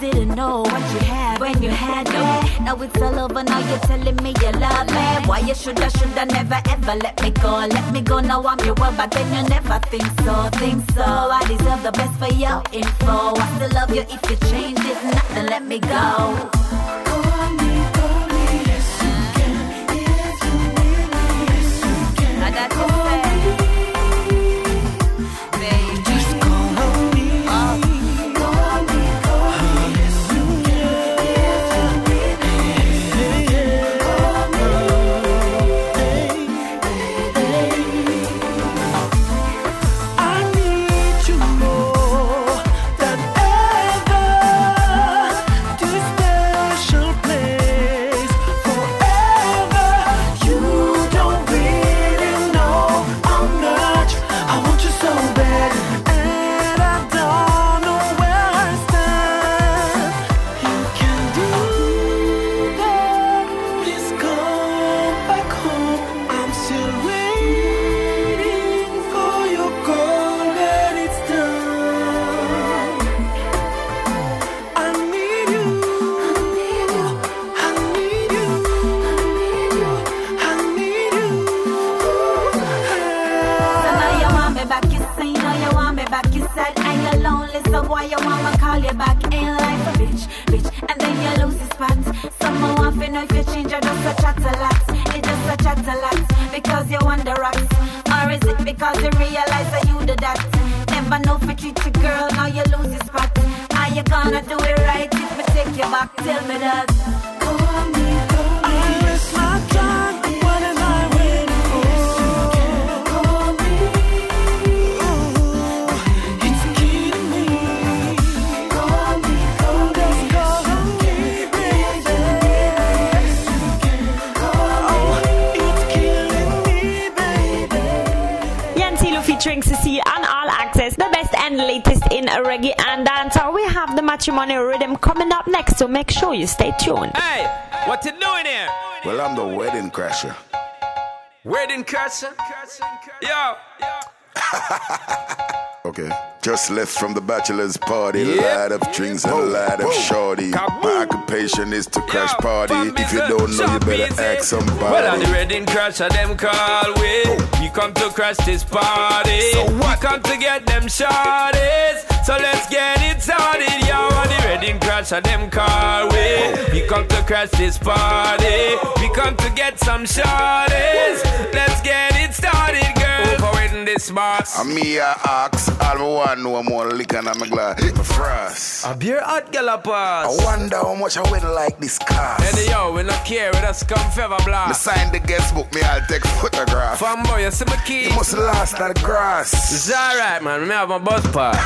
Didn't know what you had when you had me. Now it's all over, now you're telling me you love me. Why you shoulda never ever let me go. Let me go, now I'm your world, but then you never think so, think so. I deserve the best for your info. I still love you if you change it, nothing, let me go. Money rhythm coming up next, so make sure you stay tuned. Hey, what you doing here? Well, I'm the wedding crasher. Wedding crasher? Yo. Okay. Just left from the bachelor's party. Yep. Lot of drinks and a lot of shorty. My occupation is to crash party. If you don't know, you better ask somebody. Well, I'm the wedding crasher, them call we. You come to crash this party. So what? We come to get them shorties. So let's get it started, yo. On the wedding crasher, them car way. We come to crash this party. We come to get some shorties. Let's get it started, girls. For wedding this box. I'm me, I ox. I don't want no more liquor and I'm a glass. My frost. A beer hot galapas. I wonder how much I win like this car. Hey, yo, we not care. We just come fever blast. Me sign the guest book, me I'll take photograph. Fanboy, you see my key. You must last that grass. It's alright, man. Me have my bus pass.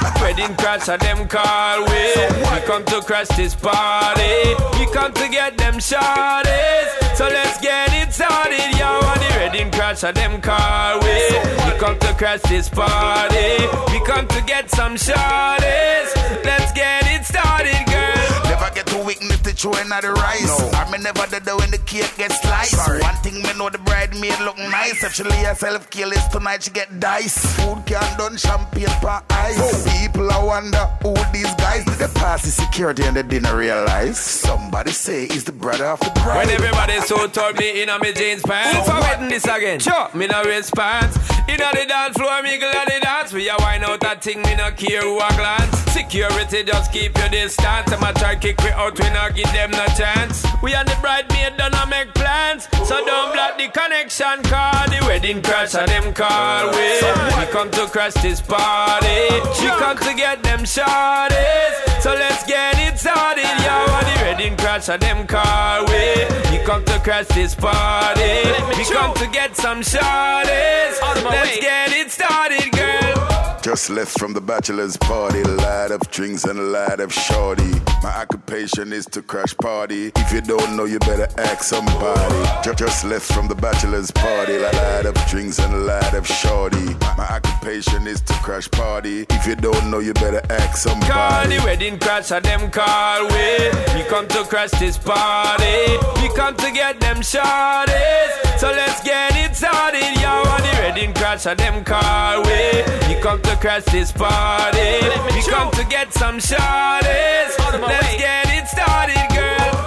Crash at them car way. We come to crash this party. We come to get them shorties. So let's get it started, yo. On the wedding crash at them car way. We come to crash this party. We come to get some shorties. Let's get it started, girl. Never get too weak if the chewing at the rice. No. I may never do that when the cake gets sliced. Sorry. One thing me know the bridesmaid look nice. If she lay herself careless tonight, she get dice. Food can done, champagne for ice. People I wonder who these guys. Did they pass the security and they didn't realize? Somebody say it's the brother of the bride. When everybody so told me in my jeans pants. For waiting this again. Sure, me no response. In the dance floor, me glad the dance. We a wine out that thing, me no care who a glance. Security just keep your distance. I'ma try kick we out, we not give them no chance. We and the bridesmaid don't make plans. So don't block the connection, call the wedding crasher, them call we. We come to crash this party. We come to get them shorties. So let's get it started, yo. The wedding crasher, them call we. We come to crash this party. We come to get some shorties. Let's get it started, girl. Just left from the bachelor's party. A lot of drinks and a lot of shorty. My occupation is to crash party. If you don't know, you better ask somebody. Just left from the bachelor's party. A lot of drinks and a lot of shorty. My occupation is to crash party. If you don't know, you better ask somebody. Call the wedding crasher, them call we. We come to crash this party. We come to get them shorties. So let's get it started, y'all. The Redding crash of them car way. You come to crash this party. You come to get some shawties. Let's get it started, girl.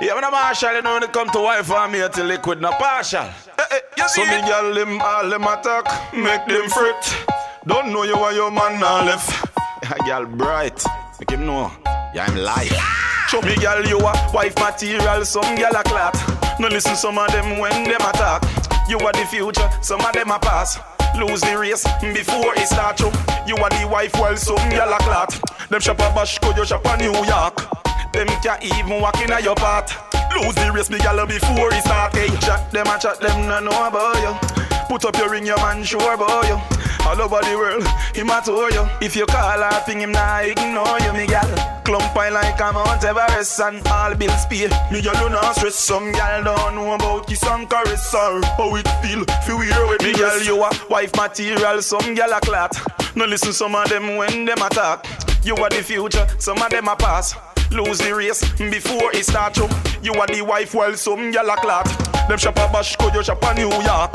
Yeah, when I'm Marshall, you know, when they come to wife for me, it's liquid, not partial. So me girl, them all them attack, make them fret. Don't know you why your man now left. Girl bright, make him know, yeah, I'm light. Show me girl, you a wife material, some girl a clat. No listen some of them when them attack. You are the future, some of them a pass. Lose the race before it starts up. You are the wife while some girl a clat. Them shop a Bashko, you shop a New York. Them can't even walk in at your path. Lose the race, big girl, before it start. Hey, chat them, no know about you. Put up your ring, your man sure about you. All over the world, him a tour you. If you call her, ping him, nah, ignore you, me gal. Clump I like a Mount Everest and all bills pay. Me gal do not stress, some gal don't know about kiss and caress or how it feel, feel here with me. Me gal, you a wife material, some gal a clat. No listen some of them when them attack. You are the future, some of them a past. Lose the race before it starts up. You are the wife while some y'all a clat. Them shop a Bashko, you shop a New York.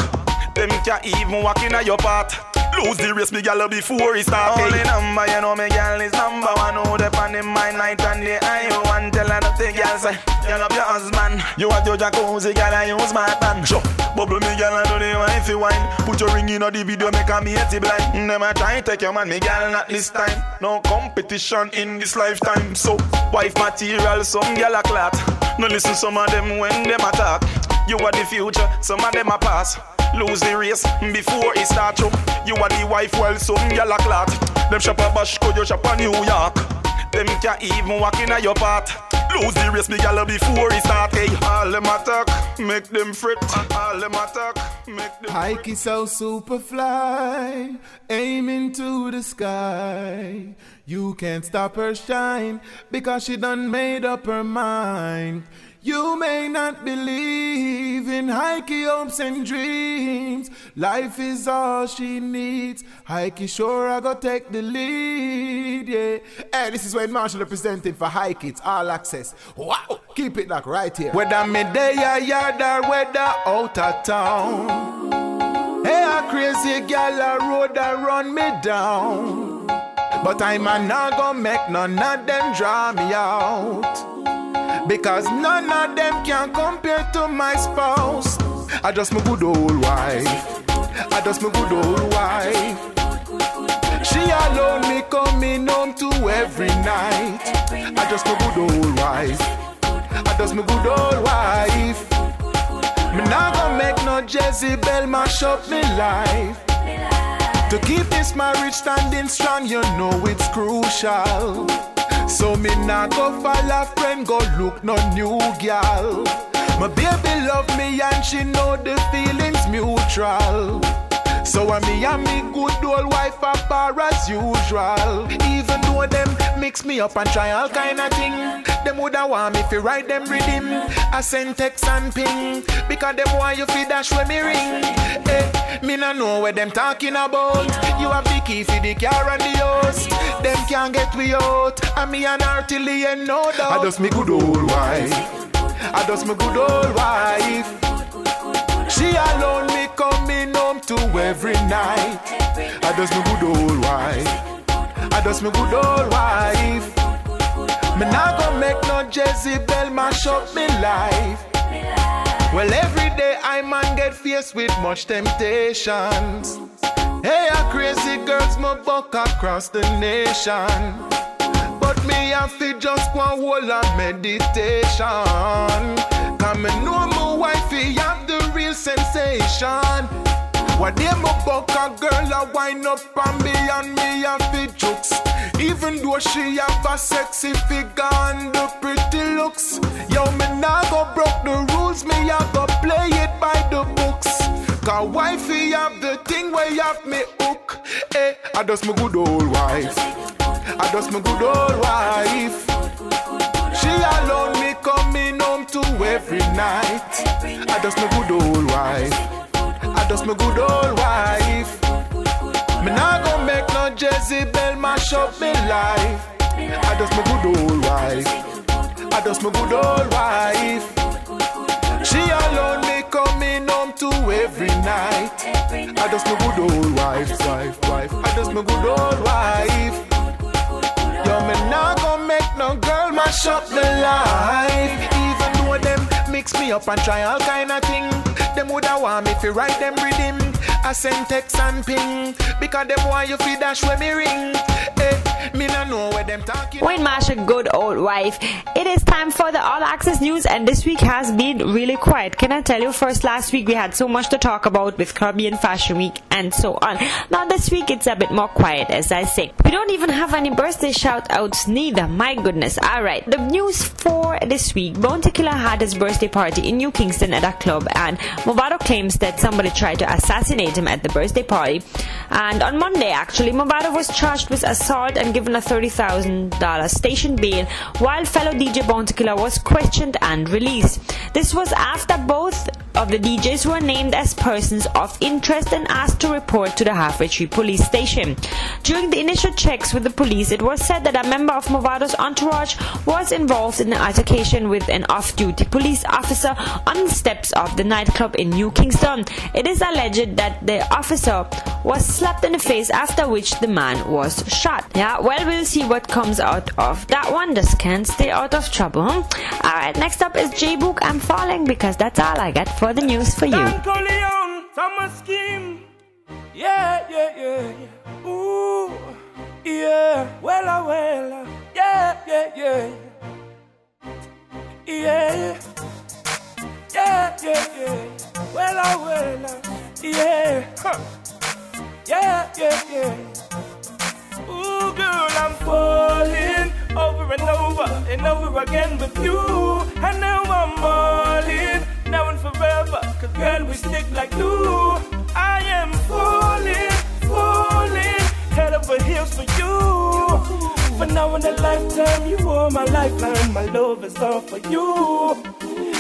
Them can't even walk in at your path. Lose the race, me gal before it starts. Only number, you know me gal is number one. Who depend on my night and day I want. Tell her nothing gal say, you love your husband. You have your jacuzzi, gal I use my pan. Sure, bubble me gal and do the wifey wine. Put your ring in the video, make a matey blind. Never try and take your man, me gal not this time. No competition in this lifetime. So, wife material, some gal a clat. No listen some of them when them attack. You are the future, some of them a pass. Lose the race before it starts up. You are the wife while some gal a clat. Them shop a Bashko, you shop a New York. Them can't even walk in at your path. Lose the race, me gal before it starts. Hey, all them attack, make them fret. All them attack, make them fret. Hike is so super fly, aiming to the sky. You can't stop her shine because she done made up her mind. You may not believe in Heike's hopes and dreams. Life is all she needs. Heike sure I go take the lead, yeah. Hey, this is Wayne Marshall representing for Heike. It's All Access. Wow, keep it locked right here. Whether midday or yard or whether out of town. Hey, a crazy gal a road a run me down. But I'm not gonna make none of them draw me out. Because none of them can compare to my spouse. I just my good old wife. I just my good old wife. She alone me coming home to every night. I just my good old wife. I just my good old wife. Me not gonna make no Jezebel mash up me life. To keep this marriage standing strong, you know it's crucial. So me nah go follow friend, go look no new gal. My baby love me and she know the feelings mutual. So I me and me good old wife a par as usual. Even though them mix me up and try all kind of thing, them woulda want me fi ride them rhythm. I send text and ping because them want you fi dash when me ring. Eh, me nah know what them talking about. You have the key fi the car and the house. Them can't get me out, and me and her till the end, no doubt. I just me good old wife. I just me good old wife. She alone me coming home to every night. I does me good old wife. I does me good old wife. Me not gonna make no Jezebel mash up me life. Well, every day I man get faced with much temptations. Hey, a crazy girls my buck across the nation. But me have to just go and hold a meditation. Come and know my wifey have the real sensation. What they my buck a girl a wind up and beyond me have the jokes. Even though she have a sexy figure and the pretty looks. Yo, me nah go broke the rules, me a go play it by the books. Cause wifey have the thing where you have me hook. Eh, I does my good old wife. I does my good old wife. She alone me coming home to every night. I does my good old wife. I does my good old wife. Me nah gon' make no Jezebel mash up me life. I does my good old wife. I does my good old wife. She alone me coming home to every night. I just my good old wife. I just my good old wife. Yo, me not gonna make no girl mash up the life. Even though them mix me up and try all kind of thing, them woulda want me to write them rhythm. I send text and ping because them want you fi dash when me ring. Me no know where them talking. Wayne Marshall, good old wife. It is time for the All Access News, and this week has been really quiet. Can I tell you? First, last week we had so much to talk about with Caribbean Fashion Week and so on. Now this week it's a bit more quiet, as I say. We don't even have any birthday shout outs neither. My goodness. Alright, the news for this week. Bounty Killer had his birthday party in New Kingston at a club, and Mavado claims that somebody tried to assassinate him at the birthday party. And on Monday actually, Mavado was charged with assault and given a $30,000 station bail, while fellow DJ Bounty Killer was questioned and released. This was after both of the DJs were named as persons of interest and asked to report to the Halfway Tree police station. During the initial checks with the police, it was said that a member of Movado's entourage was involved in an altercation with an off-duty police officer on the steps of the nightclub in New Kingston. It is alleged that the officer was slapped in the face, after which the man was shot. Yeah, well, we'll see what comes out of that one. Just can't stay out of trouble. Alright, next up is J-Book, I'm Falling, because that's all I got for the news for you. Don Corleone, from a scheme. Yeah. Ooh, yeah. Well. Yeah. Yeah. Well. Yeah. Huh. Yeah. Ooh, girl, I'm falling over and over again with you. And now I'm falling, now and forever, 'cause girl, we stick like glue. I am falling, falling, head over heels for you. For now in a lifetime, you are my lifeline, my love is all for you.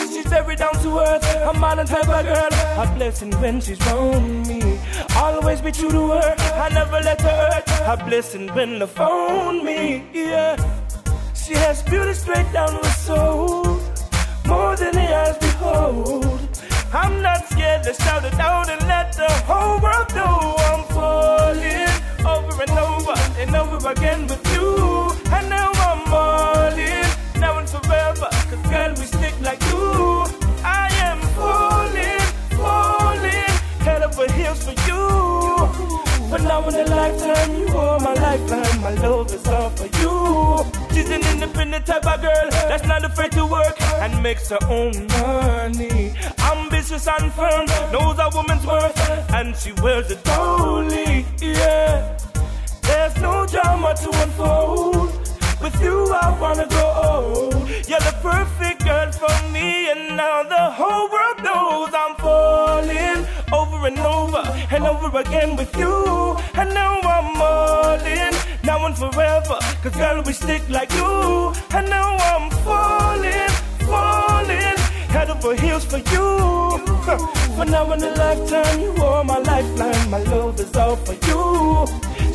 She's very down to earth, a modern type of girl, a blessing when she's around me. Always be true to her, I never let her hurt. Her blessing when love found me, yeah. She has beauty straight down her soul, more than the eyes behold. I'm not scared to shout it out and let the whole world know I'm falling and over again with you. And now I'm falling, now and forever, 'cause girl, we stick like you. I am falling, falling, head over heels for you. But now in a lifetime, you are my lifeline, my love is all for you. She's an independent type of girl that's not afraid to work and makes her own money. Ambitious and firm, knows a woman's worth, and she wears it boldly, yeah. There's no drama to unfold, with you I wanna go. You're the perfect girl for me, and now the whole world knows I'm falling over and over again with you. And now I'm all in, now and forever, 'cause girl, we stick like you. And now I'm falling, falling, head over heels for you. For now in a lifetime, you are my lifeline, my love is all for you.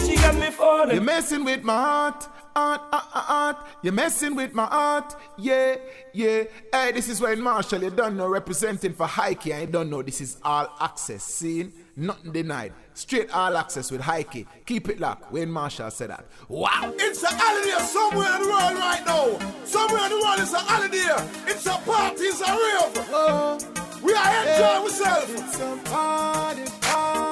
She got me falling. You're messing with my heart. Art, you're messing with my art, yeah. Hey, this is Wayne Marshall, you don't know, representing for Hikey, and you don't know this is All Access, seen, nothing denied, straight All Access with Hikey, keep it locked. Wayne Marshall said that. Wow! It's a holiday somewhere in the world right now, somewhere in the world it's a holiday, it's a party, it's a rave, we are enjoying ourselves, it's a party.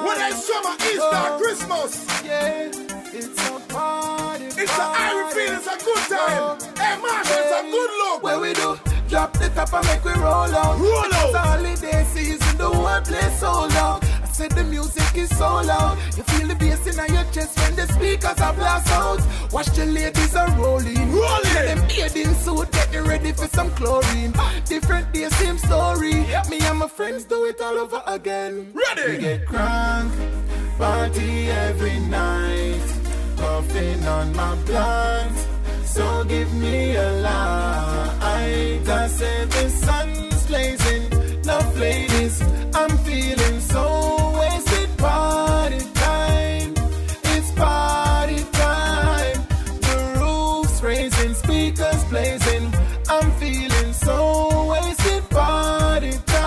When it's summer, Easter, Christmas, yeah. It's a party. It's an Irish feel, it's a good time. Hey, Marshall, it's a good look. Where we do, drop the top and make we roll out. It's a holiday season, the whole place so loud. I said the music is so loud. You feel the bass in your chest when the speakers are blast out. Watch the ladies are rolling. Them bathing suit, get ready for some chlorine. Different day, same story. Me and my friends do it all over again. Ready? We get crank, party every night. Puffing on my blunt, so give me a light. I said the sun's blazing, love ladies, I'm feeling so wasted. Party time, it's party time. The roof's raising, speakers blazing, I'm feeling so wasted. Party time.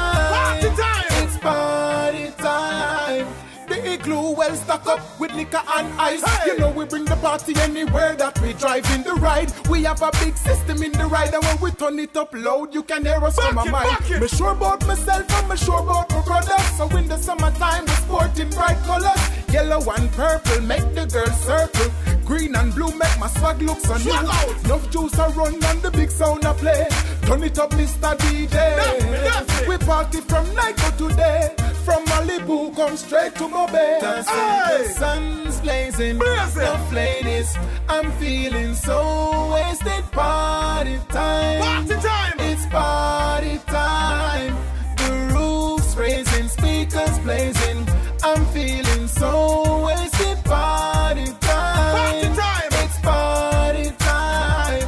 liquor and ice. Hey. You know we bring the party anywhere that we drive in the ride. We have a big system in the ride, and when we turn it up loud, you can hear us back from our mic. Me sure about myself and me sure about my brothers. So in the summertime, we sport in bright colors. Yellow and purple make the girls circle. Green and blue make my swag look so new. Enough juice I run and the big sound I play. Turn it up, Mr. DJ. That's it. We party from night to day. From Malibu, come straight to my bed. The sun's blazing, the ladies. I'm feeling so wasted. Party time. Party time. It's party time. The roof's raising, speakers blazing. I'm feeling so wasted. Party time. Party time. It's party time.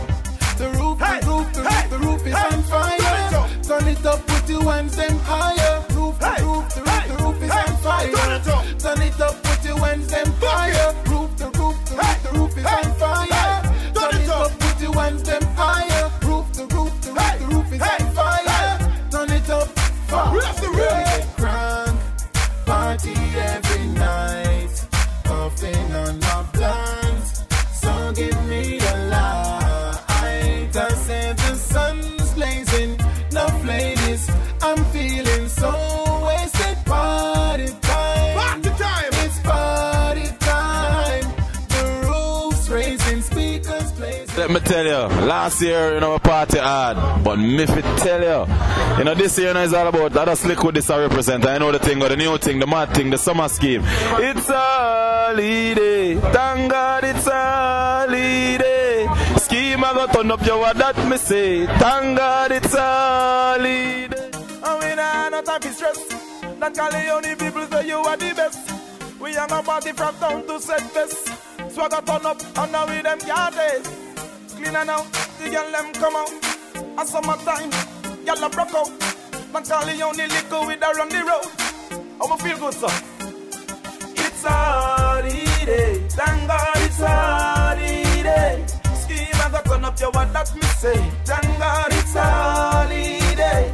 The roof, hey, the roof, the hey, roof, the roof is on fire. Turn it up, put your hands them higher. Roof, the roof, the roof, the roof is on fire. Turn it up, put your hands them higher. Roof, the roof, the roof, the roof is on fire. Turn it up, put your hands them higher. Roof, the roof, the roof, the roof is on fire. Turn it up, fuck. We get drunk, party every night, puffing on my blunt. So give me the light. I said the sun's blazing, no ladies. I'm feeling so wasted. Party time. Party time. It's party time. The roof's raising, speakers blazing. Let me tell you, last year, you know, we party hard. But me fit tell you, you know, this year, you know, is all about that slick with this I represent. I know the thing, or the new thing, the mad thing, the summer scheme. It's a holiday. Thank God it's a holiday. Scheme I got turn up your word that me say. Thank God it's a holiday. No time for stress. Don Corleone people say you are the best. We hang a party from town to Sunfest. Swagger turn up and now we them gardens. Clean and out, the girl them come out. At summertime, y'all a broke out. Don Corleone liquor with her on the road. I'ma feel good, sir. It's a holiday. Thank God it's a holiday. Scheme I got turn up your word that me say. Thank God it's a holiday.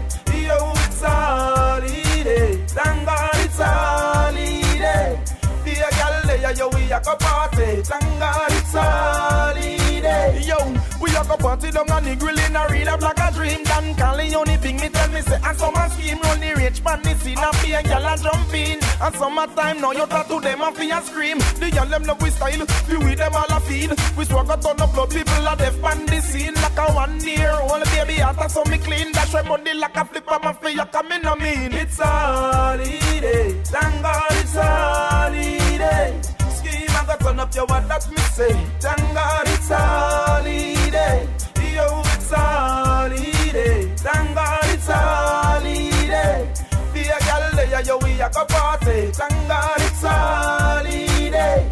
Holiday, thank God it's holiday. Be a gal there, yo, we a go party. Thank God it's holiday. Yo, we a go party down on the grill in a real up like a dream. Don Corleone ping me tell me say, and summer scheme roll the rich man the scene. And be a gal a jumping. And summertime now you talk to them and feel a scream. The gal them love we style, we with them all a feed. We swagger ton of blood people a deaf man the scene. Like a 1 year old baby after so me clean. That's right money like a flip on my face. You come in a mean. It's a holiday. Thank God it's holiday. Scheme I got turn up your word that me say. Thank God it's holiday. Yo, it's holiday. Thank God it's holiday. Be a gal there, yo, we a go party. Thank God it's holiday.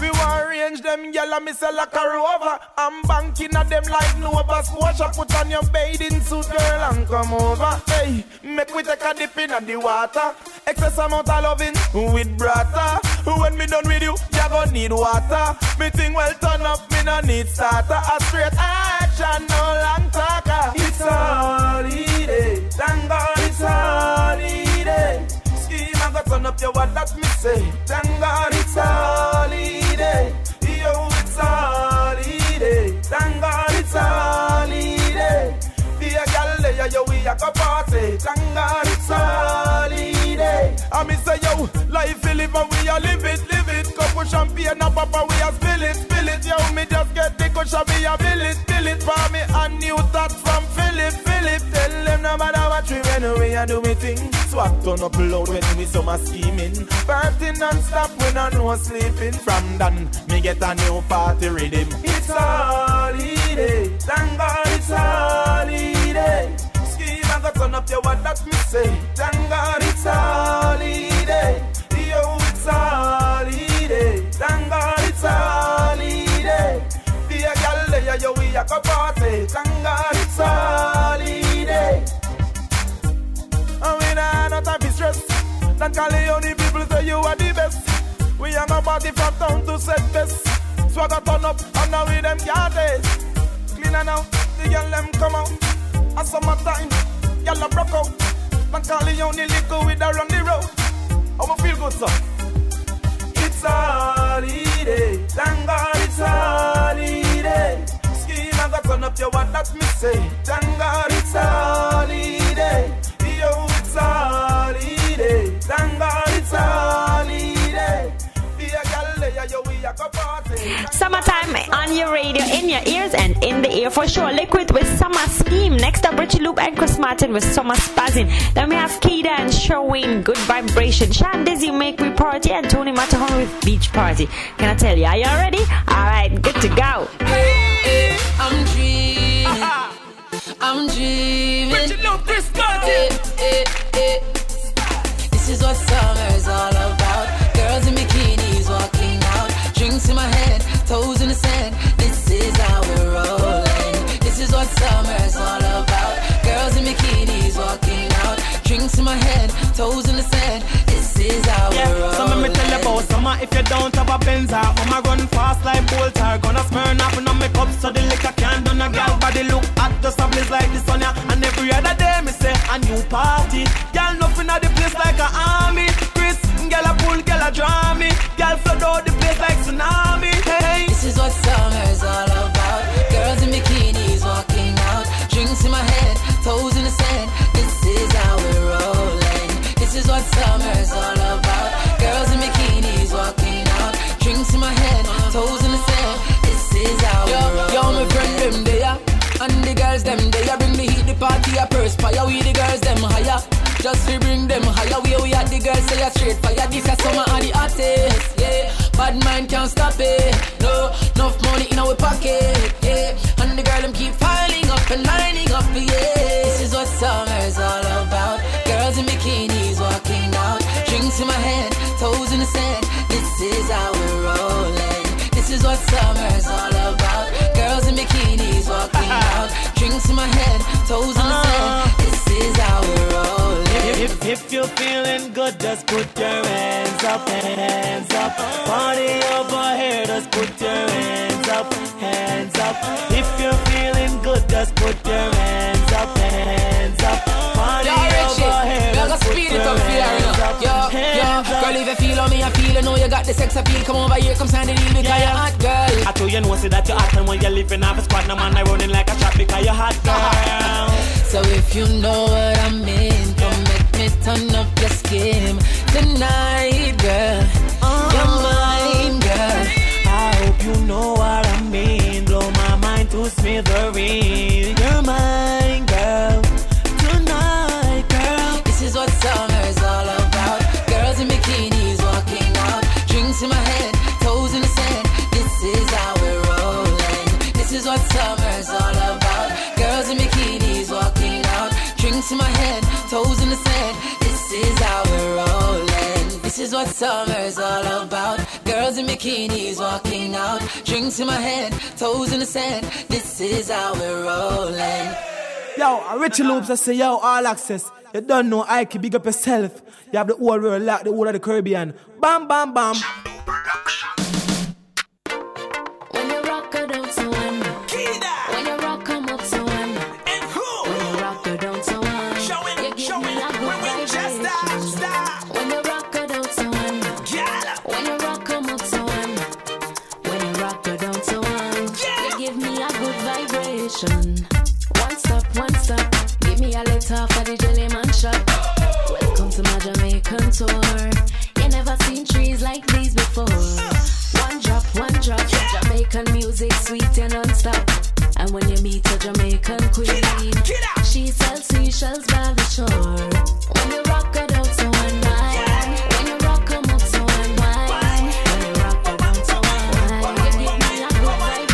We want range them yellow, me sell a carrover. I'm banking at them like no overswash. Put on your bathing suit, girl, and come over. Hey, make we take a dip in the water. Excess amount of loving with brata. When me done with you, you gon' need water. Me thing well turn up, me no need starter. A straight action, no long talker. It's holiday, thank God it's holiday. Scheme I got turn up your word that me say. Thank God it's holiday. Yo, it's holiday. Thank God it's holiday. Be a gal there, yo, we a go party. Thank God it's holiday. I miss a yo, life we live and we a live it, live it. Couple champagne and papa, we a spill it, yo. Me just get the cushion, we a bill it for me. And new thoughts from Philip. Tell them no matter what we when we a do me thing. Swag turn up loud when we summer scheming. Party non-stop when I know sleeping. From then, me get a new party rhythm. It's holiday, thank God it's holiday. Scheme I got turn up your word that me say. Thank God it's holiday. Yo, it's holiday, thank God it's holiday. Be a gal there, yo, we a go party. Thank God it's holiday. And we nah no time for stress. Don Corleone people say you are the best. We hang a party from town to Sunfest. Swagger turn up and now we them gardens. Clean and out, the girl them come out. At summertime, y'all a broke out. Don Corleone liquor with her on the road. I'ma feel good, sir. It's a holiday. Thank God it's holiday. Skin I got turn up your what that me say. Thank God it's holiday. Yo, it's holiday. Thank God it's holiday. Summertime on your radio, in your ears and in the ear for sure. Liquid with Summer Scheme. Next up, Richie Loop and Chris Martin with Summer Spazzin. Then we have Kida and Sherwin, Good Vibration. Shan Dizzy, Make We Party, and Tony Matahon with Beach Party. Can I tell you, are you ready? Alright, good to go. Hey, I'm dreaming. I'm dreaming. Richie Loop, Chris Martin. This is what summer is all about. Girls in bikinis walking out. Drinks in my head, toes in the sand. This is how we're rolling. This is what summer is all about. Girls in bikinis walking out. Drinks in my head, toes in the sand. This is how we're rolling. Some of me tell about summer. If you don't have a Benza, I'ma run fast like Bolter. Gonna smear nothing on my cup so the liquor can't done a girl body look at just a place like this on ya. And every other day me say a new party. Girl nothing at the place like a army. Chris, girl a pull, girl a draw me. Girl flood out the place like tsunami. Hey. This is what summer is all about. Girls in bikinis walking out. Drinks in my head, toes in the sand. This is how we're rolling. This is what summer is all about. Girls in bikinis walking out. Drinks in my head, toes in the sand. This is how we're rolling. Yo, my friend, them there. And the girls, them there. Bring me heat, the party, a perspire. We the girls, them higher. Just to bring them higher. We at the girls, say a straight fire. This is summer and the artist, yeah. Bad mind can't stop it. No, enough money in our pocket, yeah. And the girl, them keep piling up and lining up, yeah. This is what summer is all about. Girls in bikinis walking out. Drinks in my hand, toes in the sand. This is how we're rolling. This is what summer is all about. Girls in bikinis walking out. Drinks in my hand, toes in the sand. This is how we're rolling. If you're feeling good, just put your hands up, hands up. Party over here, just put your hands up, hands up. If you're feeling good, just put your hands up, hands up. Party over here, just put your hands up, hands up. Girl, if you feel on me, I feel, I know you got the sex appeal. Come over here, come sign the deal, because you're hot, girl. I told you, no, see that you're hot, and when you're living off a squad, no man, I running like a trap because you're hot, girl. So if you know what I mean, come make turn up your skin tonight, girl. You're mine, girl. I hope you know what I mean. Blow my mind to smithereens. You're mine, girl. Tonight, girl. This is what summer is all about. Girls in bikinis walking out. Drinks in my head, toes in the sand. This is how we're rolling. This is what summer is all about. Girls in bikinis walking out. Drinks in my head, toes in the sand. This is how we're rolling. This is what summer is all about. Girls in bikinis walking out. Drinks in my hand, toes in the sand. This is how we're rolling. Yo, Richie Loops, I say, yo, All Access. You don't know Ike, big up yourself. You have the whole world like the whole of the Caribbean. Bam, bam, bam. When you rock it out, so I'm when you rock come up, so one stop, give me a letter for the Jellyman shop. Welcome to my Jamaican tour. You never seen trees like these before. One drop, Jamaican music sweet and non-stop. And when you meet a Jamaican queen, she sells seashells by the shore. When you rock her down so unwind, when you rock her up so unwind, when you rock her down so unwind, you give me a good vibration.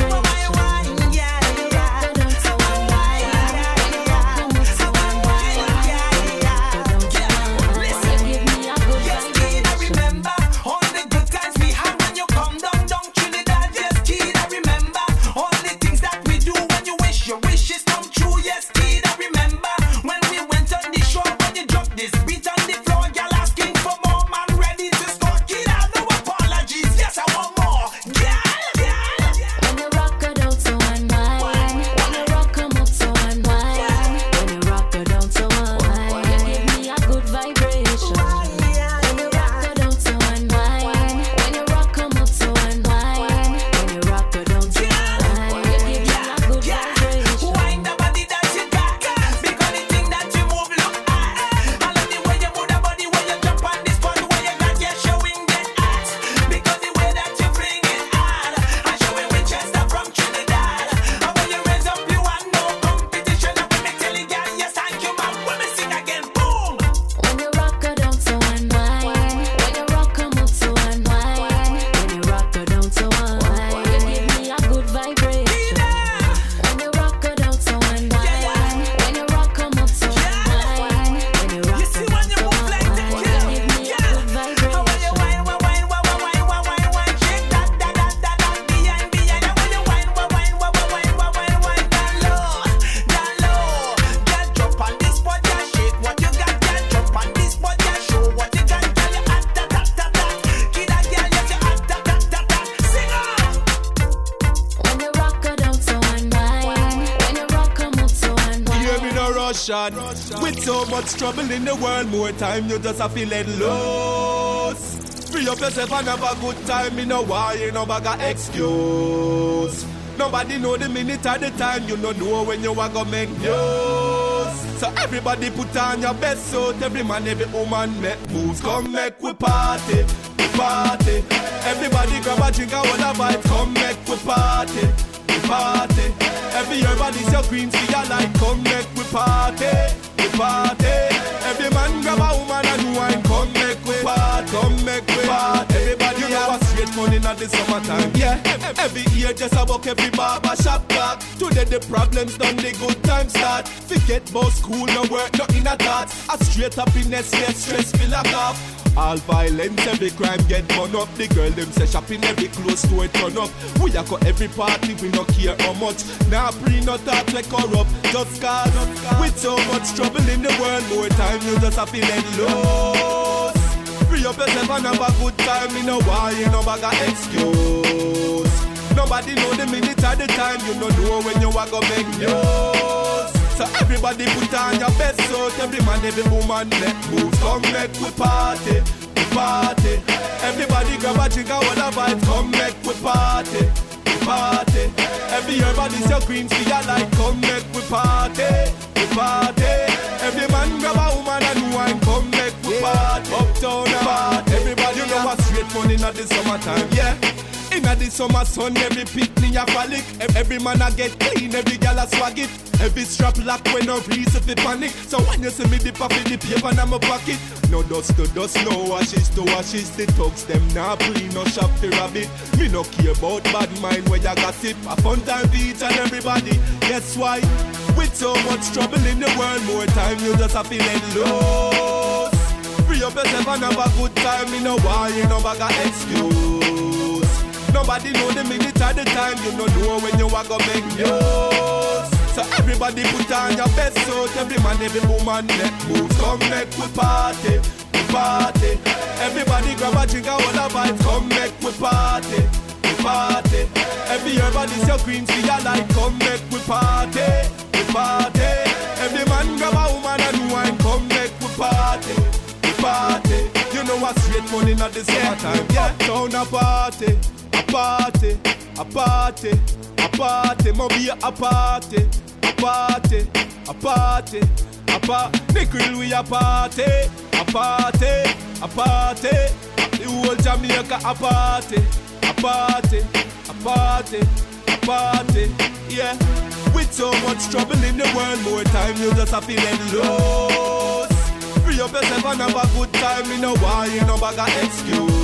Your wishes come true, yes, kid, I remember when we went. Russian. With so much trouble in the world, more time you just have to let loose. Free up yourself and have a good time. In a war, you no bag of excuse. Nobody know the minute at the time. You don't know when you are gonna make news. So everybody put on your best suit. Every man, every woman make moves. Come make we party, party. Everybody grab a drink and wanna vibe. Come make we party, party. Every everybody's your green see your light. Come make we party, we party. Every man grab a woman and wine. Come make we party, come make we party. Everybody you know a straight fun in the summertime. Yeah, every year just a walk every barber shop back. Today the problems done, the good times start. Forget about school, no work, nothing at that. A straight happiness, yes, stress feel like off. All violence, every crime get torn up. The girl them say shopping every close to a turn up. We a go every party, we no care how much. Nah, pre no talk like corrupt, just cause. With so much trouble in the world, more time you just a feeling lost. Free up yourself and have a good time. In a while, you no bag a excuse. Nobody know the minute at the time. You don't know when you a go make news. So everybody put on your best suit. Every man, every woman, let move. Come make we party, we party. Everybody grab a drink and wanna vibe. Come make we party, we party. Everybody's your green see your light. Come make we party, we party. Every man grab a woman and wine. Come make we party, uptown and party. Everybody know a straight fun in the summertime, yeah. In the summer sun, every picnic a frolic. Every man a get clean, every gal a swag it. Every strap lock when no reason for panic. So when you see me dip off in the paper and I'm a pocket. No dust to dust, no ashes to ashes. The thugs them nah free, no shop for rabbit. Me no care about bad mind where you gossip. A fun time for each and everybody, guess why? With so much trouble in the world, more time you just a feeling lost. Free up yourself and have a good time. Me no why, you no bag a excuse. Nobody know the minute at the time. You don't know when you are gonna make news. So everybody put on your best suit. Every man, every woman, let move. Come make we party, we party. Everybody grab a drink and wanna vibe. Come make we party, we party. Everybody's your green see your light. Come make we party, we party. Every man grab a woman and wine. Come make we party, we party. You know a straight money not the summertime. Yeah, down a party. A party, a party, a party, Mobia a party, a party, a party, a party, Nickel we a party, a party, the whole Jamaica a party, a party, a party, a party, yeah. With so much trouble in the world, more time you just a feeling lost. Free up yourself and have a good time, you know why you no bag a excuse.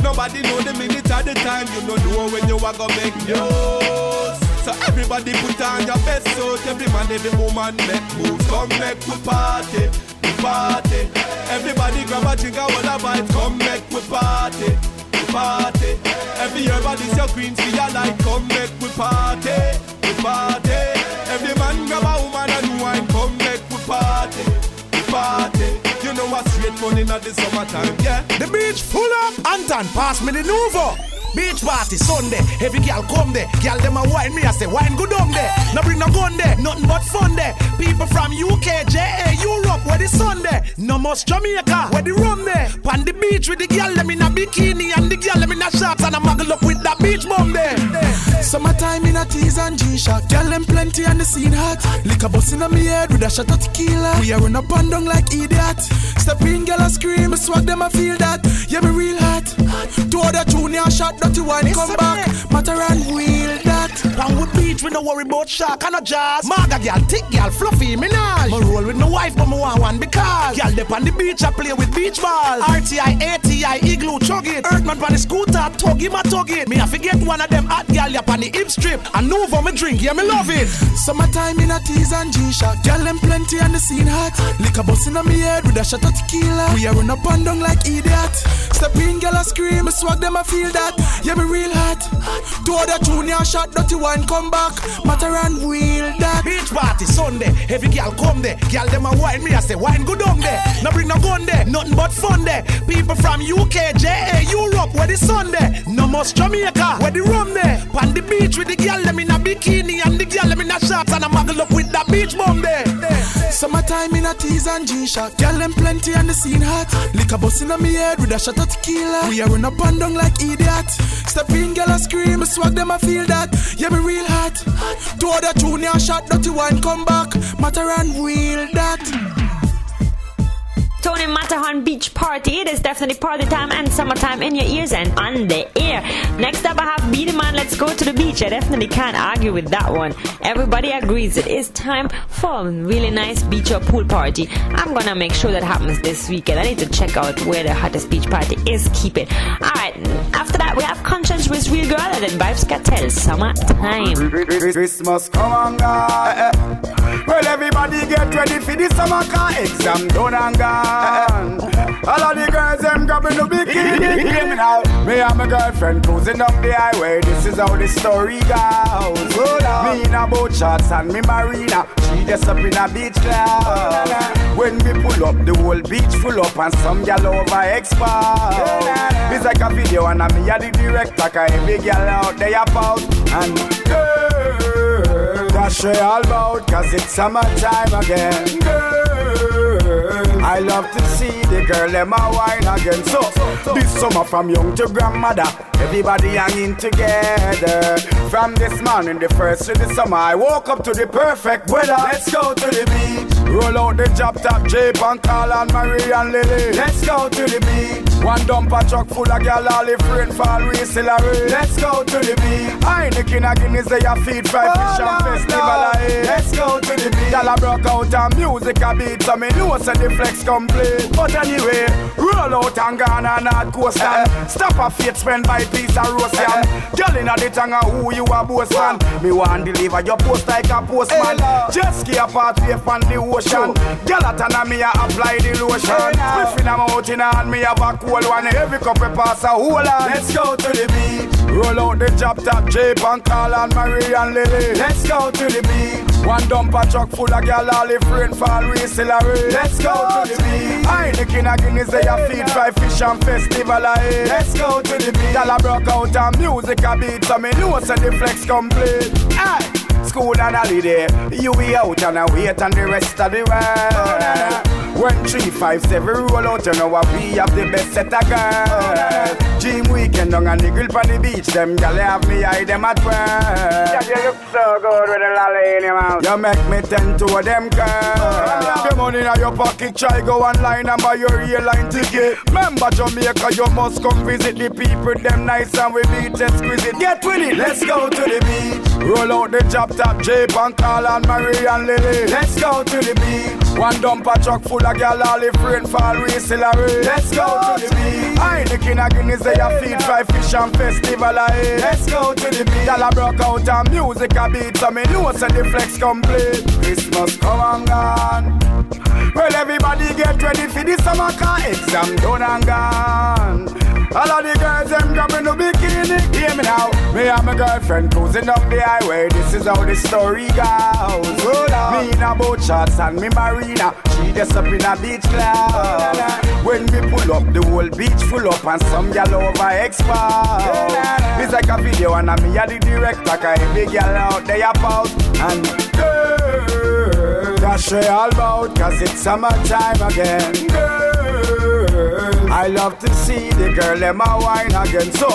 Nobody know the minute at the time. You don't know when you are gonna make news. So everybody put on your best suit. Every man, every woman make moves. Come make we party, we party. Everybody grab a drink and wanna vibe. Come make we party, we party. Everybody's your green see your light. Come make we party, we party. Every man grab a woman and wine. Come make we party, we party. You know a straight fun in the summertime, yeah. The beach full up, Anton, pass me the Nuvo. Beach party Sunday, every girl come there. Girl them a wine me, I say wine good on there. No bring no gun there, nothing but fun there. People from UK, JA, Europe, where the sun there. No most Jamaica, where the rum there. On the beach with the girl them in a bikini and the girl them in a shorts and I muggle up with that beach bum there. Summertime in a tease and G-Shock. Girl them plenty and the scene hot. Lick a bus in a me head with a shot of tequila. We are in a pandong like idiot. Step in girl and scream, I swag them I feel that. Yeah me real hot. To other junior shot dirty wine come back. Matter and wheel that. Palmwood Beach we no worry about shark and a jazz. Maga girl, thick girl, fluffy, minage. Me roll with no wife but me want one because. Girl dip on the beach I play with beach ball. RTI, ATI, Igloo, chug it. Earthman pan the scooter, tuggy my tuggy. Me I forget one of them hot girl up on the hip strip. And no for me drink, yeah me love it. Summertime in a tease and G-Shock. Girl them plenty and the scene hot. Lick a bus in a me head with a shot of tequila. We are in a pandong like idiot. Step in girl I scream, I swag them I feel that. Yeah me real hot. To other junior shot dirty wine come back. Matter and wheel that. Beach party Sunday, every girl come there. Girl them a wine me I say wine go down there. No bring no gun there, nothing but fun there. People from UK, JA, Europe where the sun there. No most Jamaica where the rum there. On the beach with the girl them in a bikini and the girl them in a shorts and I muggle up with that beach bum there. Summertime in a tease and G-Shock. Girl them plenty and the scene hot. Lick a bus in a me head with a shot of tequila. We are run up and down like idiot. Step in, girl, I scream, I swag them, I feel that. Yeah, me real hot. Two other junior shot, dirty wine, come back. Mataran wheel that. Tony Matterhorn Beach Party. It is definitely party time and summertime in your ears and on the air. Next up I have Be The Man, Let's Go To The Beach. I definitely can't argue with that one. Everybody agrees it is time for a really nice beach or pool party. I'm gonna make sure that happens this weekend. I need to check out where the hottest beach party is. Keep it. Alright, after that we have Conscience with Real Girl and then Vybz Kartel, Summertime. Christmas come on, guys. Well, everybody get ready for the summer car exam done and gone. All of the girls, them grabbing the bikini. Me and my girlfriend cruising up the highway. This is how the story goes. Me in a boat shorts and me marina. She just up in a beach club. When we pull up, the whole beach full up and some gal over expert. It's like a video and I'm here the director. Cause every gal out there about. And girl, that's what all about. Cause it's summertime again. Girl, I love to see the girl in my wine again. So, this summer from young to grandmother, everybody hanging together. From this morning, the first to the summer, I woke up to the perfect weather. Let's go to the beach. Roll out the job top, Jay, Pantal and Marie and Lily. Let's go to the beach. One dumper truck full of girl, all the rainfall, we still are. Let's go to the beach. Heineken and Guinness, they are feed fried fish and festival. Let's go to the beach. Y'all a broke out and music a beat, so me know so the flex complete. But anyway, roll out and Ghana and North Coast and stop a fate spend by piece of roast and girl in the tongue of who you a boast man. Me want deliver your post like a postman. Just keep apart wave on the ocean. Girl at and me a apply the lotion. Sniffing a mountain and me have a cold one. Every cup we pass a whole on. Let's go to the beach. Roll out the job top, Jay, Pankal and Marie and Lily. Let's go to the beach. One dumper truck full of girl, all the rainfall, we still are. Let's go to the beach. Heineken and Guinness, they are feed fried fish and festival. Let's go to the beach. Y'all a broke out and music a beat, so me know so the flex complete. Aye. School and holiday, you be out and I wait on the rest of the world. When 357 roll out, you know what we have the best set of girls. Gym weekend down and the grill on the beach, them gal have me eye them at work. Yeah, you look so good with a lolly in your mouth. You make me tend to them girls. The money in your pocket, try go online and buy your airline ticket. Remember Jamaica, you must come visit the people, them nice and we meet exquisite. Get with it, let's go to the beach. Roll out the job top, Jay, Pankal and Marie and Lily. Let's go to the beach. One dumper truck full of girl, all the rainfall, we still are. Let's go to the beach. Heineken and Guinness, they are feed fried fish and festival. Let's go to the beach. Y'all a broke out and music a beat, so me know so the flex complete. Christmas come and gone. Well, everybody get ready for the summer car exam done and gone. All of the girls, them grabbing the bikini. Hear me now. Me and my girlfriend cruising up the highway. This is how the story goes. Me in a boat shorts and me marina. She just up in a beach club. When we pull up, the whole beach full up and some gal over expert. It's like a video and I'm here the director. Cause every gal out there about. And girl, that's what all about. Cause it's summertime again. Girl, I love to see the girl in my wine again. So,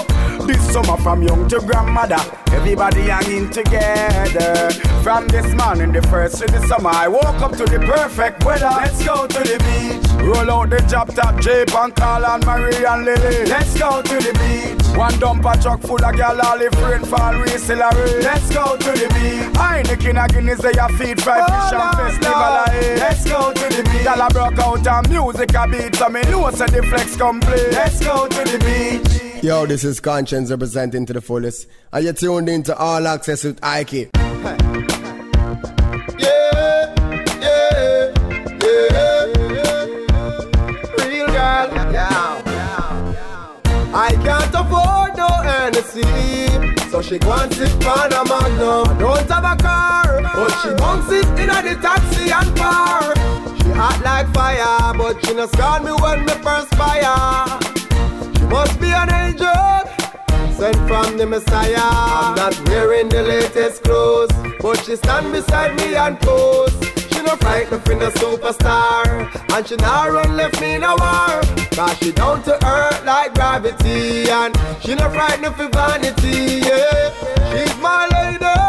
this summer from young to grandmother, everybody hanging together. From this morning, the first to the summer, I woke up to the perfect weather. Let's go to the beach. Roll out the job top, Jay, Pankal and Marie and Lily. Let's go to the beach. One dumper truck full of girl, all the rainfall, we still are. Let's go to the beach. Heineken and Guinness, they are feed fried fish and festival. Let's go to the beach. Y'all a broke out and music a beat, so me know so the flex complete. Let's go to the beach. Yo, this is Conscience representing to the fullest. Are you tuned into All Access with Ike? Yeah. Real girl. Yeah. I can't afford no Hennessy, so she wants it Panama. No, don't have a car, but she wants it in the taxi and bar. Hot like fire, but she no scorn me when me perspire. She must be an angel, sent from the Messiah. I'm not wearing the latest clothes, but she stand beside me and pose. She no no fright, no finna superstar. And she not run left me in a war. Cause she down to earth like gravity. And she no fright, no for vanity, yeah. She's my lady.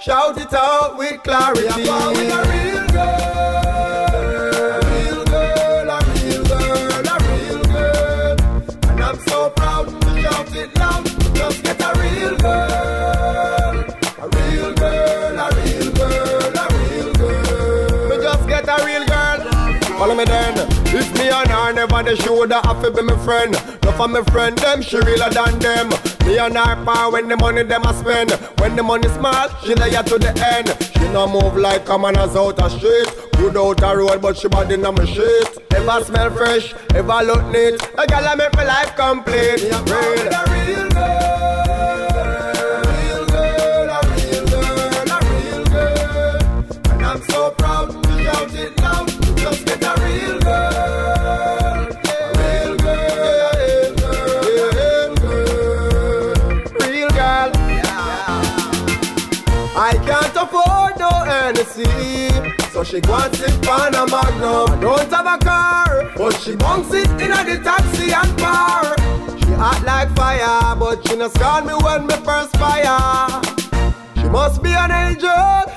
Shout it out with clarity. I'm born with a real girl. A real girl, a real girl, a real girl. And I'm so proud to shout it loud. Just get a real girl. A real girl, a real girl, a real girl. We just get a real girl. Follow me then. If me and her never the shoulder, I feel be my friend. No for my friend, them, she realer than them. Me and her power when the money them I spend. When the money small, she lay her to the end. She no move like a man as out of shit. Good out a road, but she body no my shit. Ever smell fresh, ever look neat. A girl I make my life complete. Yeah, real girl, real girl, a real girl, a real girl. And I'm so proud to shout it loud. Just get a real girl. I can't afford no Hennessy, so she wants it pan a Magnum. I don't have a car, but she bunks it in a the taxi and bar. She hot like fire, but she no scorn me when me perspire. She must be an angel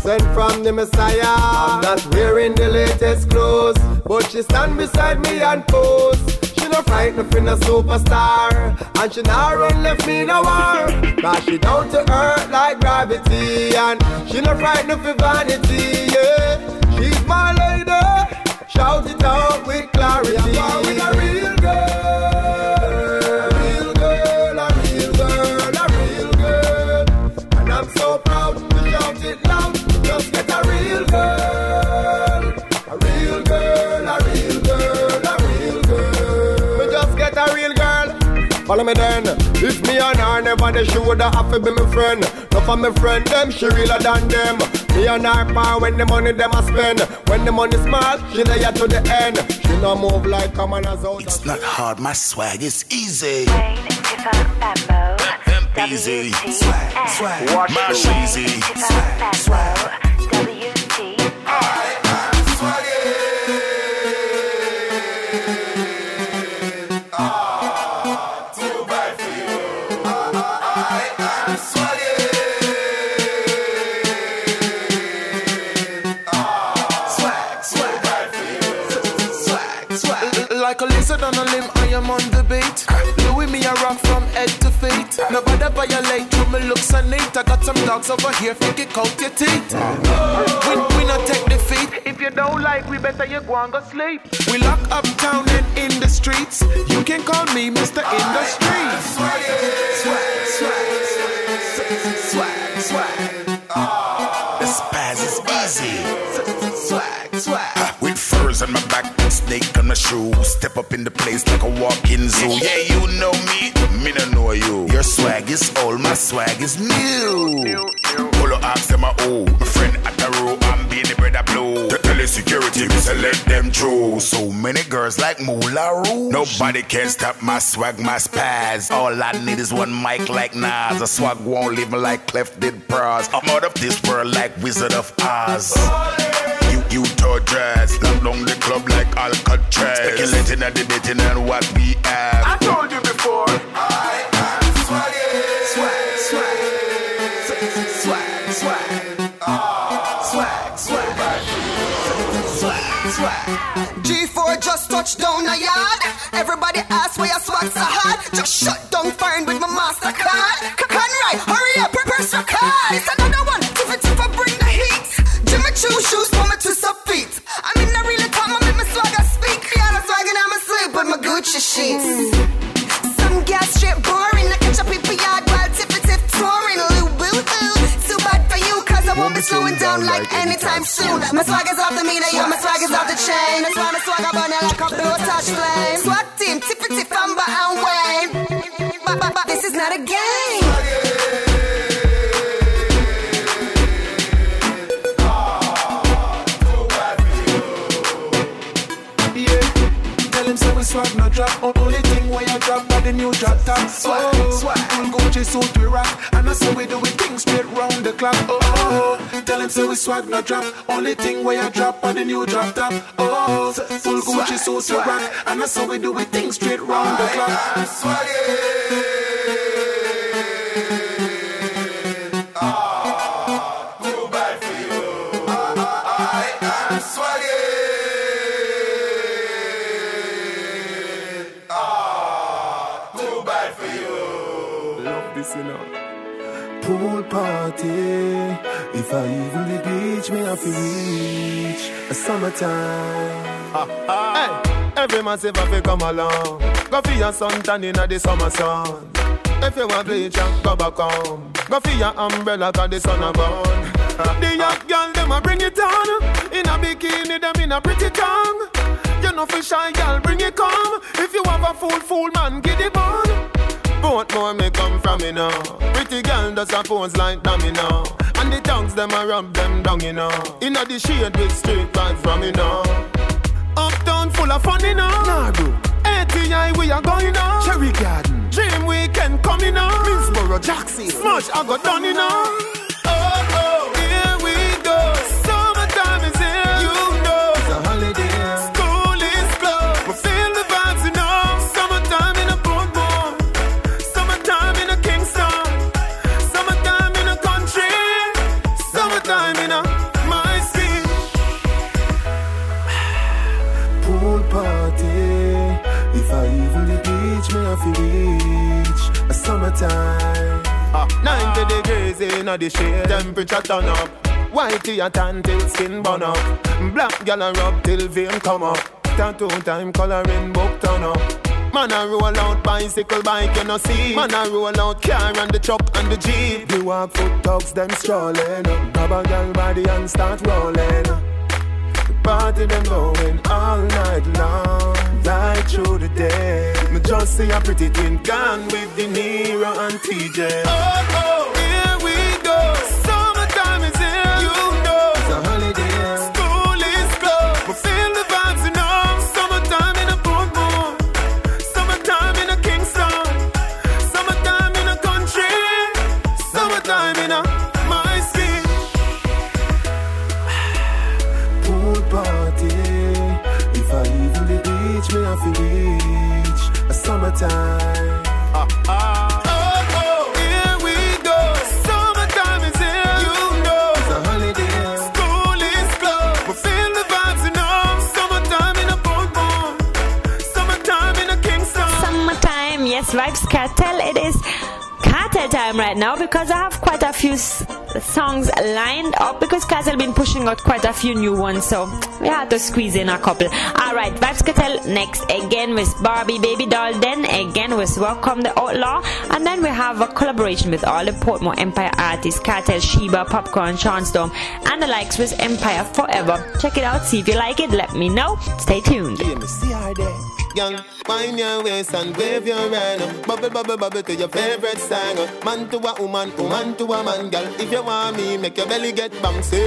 sent from the Messiah. I'm not wearing the latest clothes, but she stand beside me and pose. She no fright, no finna superstar. And she not run left me in a war. Cause she down to earth like gravity. And she no fright, no for vanity, yeah. She's my lady. Shout it out with clarity. I'm with a real girl. A real girl, a real girl, a real girl. And I'm so proud to shout it loud. Just get a real girl. A real girl, a real girl, a real girl. We just get a real girl. Follow me then. If me and her never the shoulder, I feel be my friend. No for my friend, them, she realer than them. Me and her power when the money them I spend. When the money smart, she lay her to the end. She no move like a man as out. It's not hard, my swag is easy. Easy. Swag, swag. Watch my easy. Swag, swag. W-T. Swag. On a limb, I am on the beat. Louis me a rock from head to feet. Nobody violate through my looks and neat. I got some dogs over here, think it out your teeth. We not take defeat. If you don't like, we better you go and go sleep. We lock up town and in the streets. You can call me Mr. Industry. Swag, swag, swag, swag, swag. This pass is easy. Swag, swag. With furs on my back, snake on my shoe. Step up in the place like a walk-in zoo. Yeah, you know me, me don't know you. Your swag is old, my swag is new. Polo ops them my old. My friend at the row, I'm being the bread I blow. The LA security, we select them through. So many girls like Moulin Rouge. Nobody can stop my swag, my spaz. All I need is one mic like Nas. A swag won't leave me like Clef did Bras. I'm out of this world like Wizard of Oz. You to dress, knock down the club like Alcatraz. Speculating and debating on what we have. I told you before, I am swaggy. Swag, swag, swag, swag, swag, swag, swag, swag. G4 just touched down a yard. Everybody asks why I swag so hard. Just shut down fine with my MasterCard. Conrad, hurry up, prepare your card. It's another one, Tiffy, bring the heat. Jimmy Choo shoes for me to sub feet. I mean, I really come, I make my swagger speak. Rihanna swagging, I'm asleep with my Gucci sheets. Some gas straight boring. I catch up people yard while tippy-tip touring. Lou boo hoo. Too bad for you, cause I won't be slowing down like anytime soon. My swagger's off the meter, yo, my swagger's off the chain. That's why my swagger burning like a blow-touch flame. Swag team, tippy-tip, Amber and Wayne. This is not a game. Swag no drop, only thing when you drop by the new drop top. Swag, swag, Gucci suit we rock. And I say we do it things straight round the clock. Oh, tell him say we swag no drop. Only thing where you drop by the new drop top. Oh, full Gucci suit we rock. And I say we do it things straight round the clock. Swag. Pool party, if I even the beach, me have to reach a summertime. Hey, every man say if you come along, go for your sun tan in the summer sun. If you want bleach, go back home. Go for your umbrella 'cause the sun a burn. The young girl them a bring it on, in a bikini them in a pretty tongue. You know for shy girl bring it come. If you have a fool man get it on. Both more may come from me now. Pretty girl does her phones like dummy now. And the tongues them I rub them down, you know. Inna the shade with straight vibes from me now. Uptown full of fun, you know. Nah, bro. ATI we are going now. Cherry Garden. Dream Weekend coming now. Minsboro, Jackson. Smash I got done, you know. Reach a summertime. 90 degrees in the shade, temperature turn up. Whitey a tan till skin burn up. Black gal a rub till vein come up. Tattoo time coloring book turn up. Man a roll out bicycle bike you no see. Man a roll out car and the truck and the jeep. We walk foot dogs them strolling. Grab a gal body and start rolling. The party them going all night long. Right through the day, me just see a pretty twin gone with De Niro and TJ. Oh, here we go. Summertime is here, you know. It's a holiday. School is closed, but feel the vibes, you know. Summertime in a Portmore, summertime in a Kingston, summertime in a country, summertime in a my city. Pool party, if I even the beach, me have to reach a summertime. Oh, here we go. Summertime is here, you know. It's a holiday. School is closed, but feel the vibes, you know. Summertime in a Popcorn, summertime in a Kingston. Summertime, yes, Vybz Kartel. It is Kartel time right now because I have quite a few songs lined up because Kartel been pushing out quite a few new ones, so we had to squeeze in a couple. Alright, Vybz Kartel next, again with Barbie Baby Doll, then again with Welcome the Outlaw, and then we have a collaboration with all the Portmore Empire artists, Kartel, Sheba, Popcorn, Sean Storm, and the likes with Empire Forever. Check it out, see if you like it, let me know. Stay tuned. Young, wind your waist and wave your hand. Bubble, bubble, bubble to your favorite song. Man to a woman, woman to a man, girl. If you want me, make your belly get bouncy.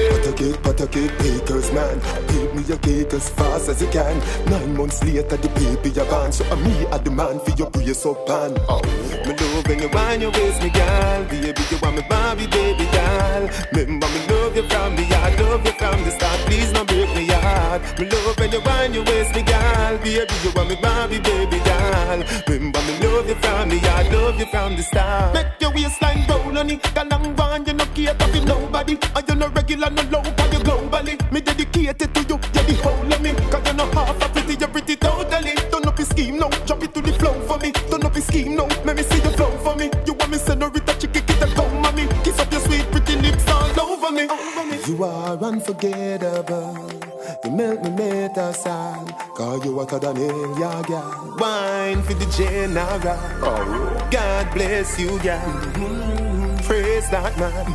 Butter cake, bakers, man. Bake me your cake as fast as you can. 9 months later, the baby you're gone. So I'm me, I demand for your brace up, man. Oh, me love when you wind your waist, me girl. Baby, you want me Barbie, baby, girl. Remember, me love you from the heart. Love you from the start, please don't break me heart. Me love when you wind your waist, me girl. Baby, you want me Barbie, baby, girl. Remember me love you from the yard, love you from the start. Make your waistline roll on it. Got long one, you no care to nobody. Are you no regular, no low, but you globally. Me dedicated to you, you're the whole of me. 'Cause you no half a pretty, you're pretty totally. Turn up your scheme now, drop it to the flow for me. Turn up your scheme now, let me see the flow for me. You want me senorita, chicken, get a go, mommy. Kiss up your sweet, pretty lips all over me. You are unforgettable. You make me make a song. Cause you hotter than hell, yeah, girl. Wine for the general. God bless you, girl. Praise that man.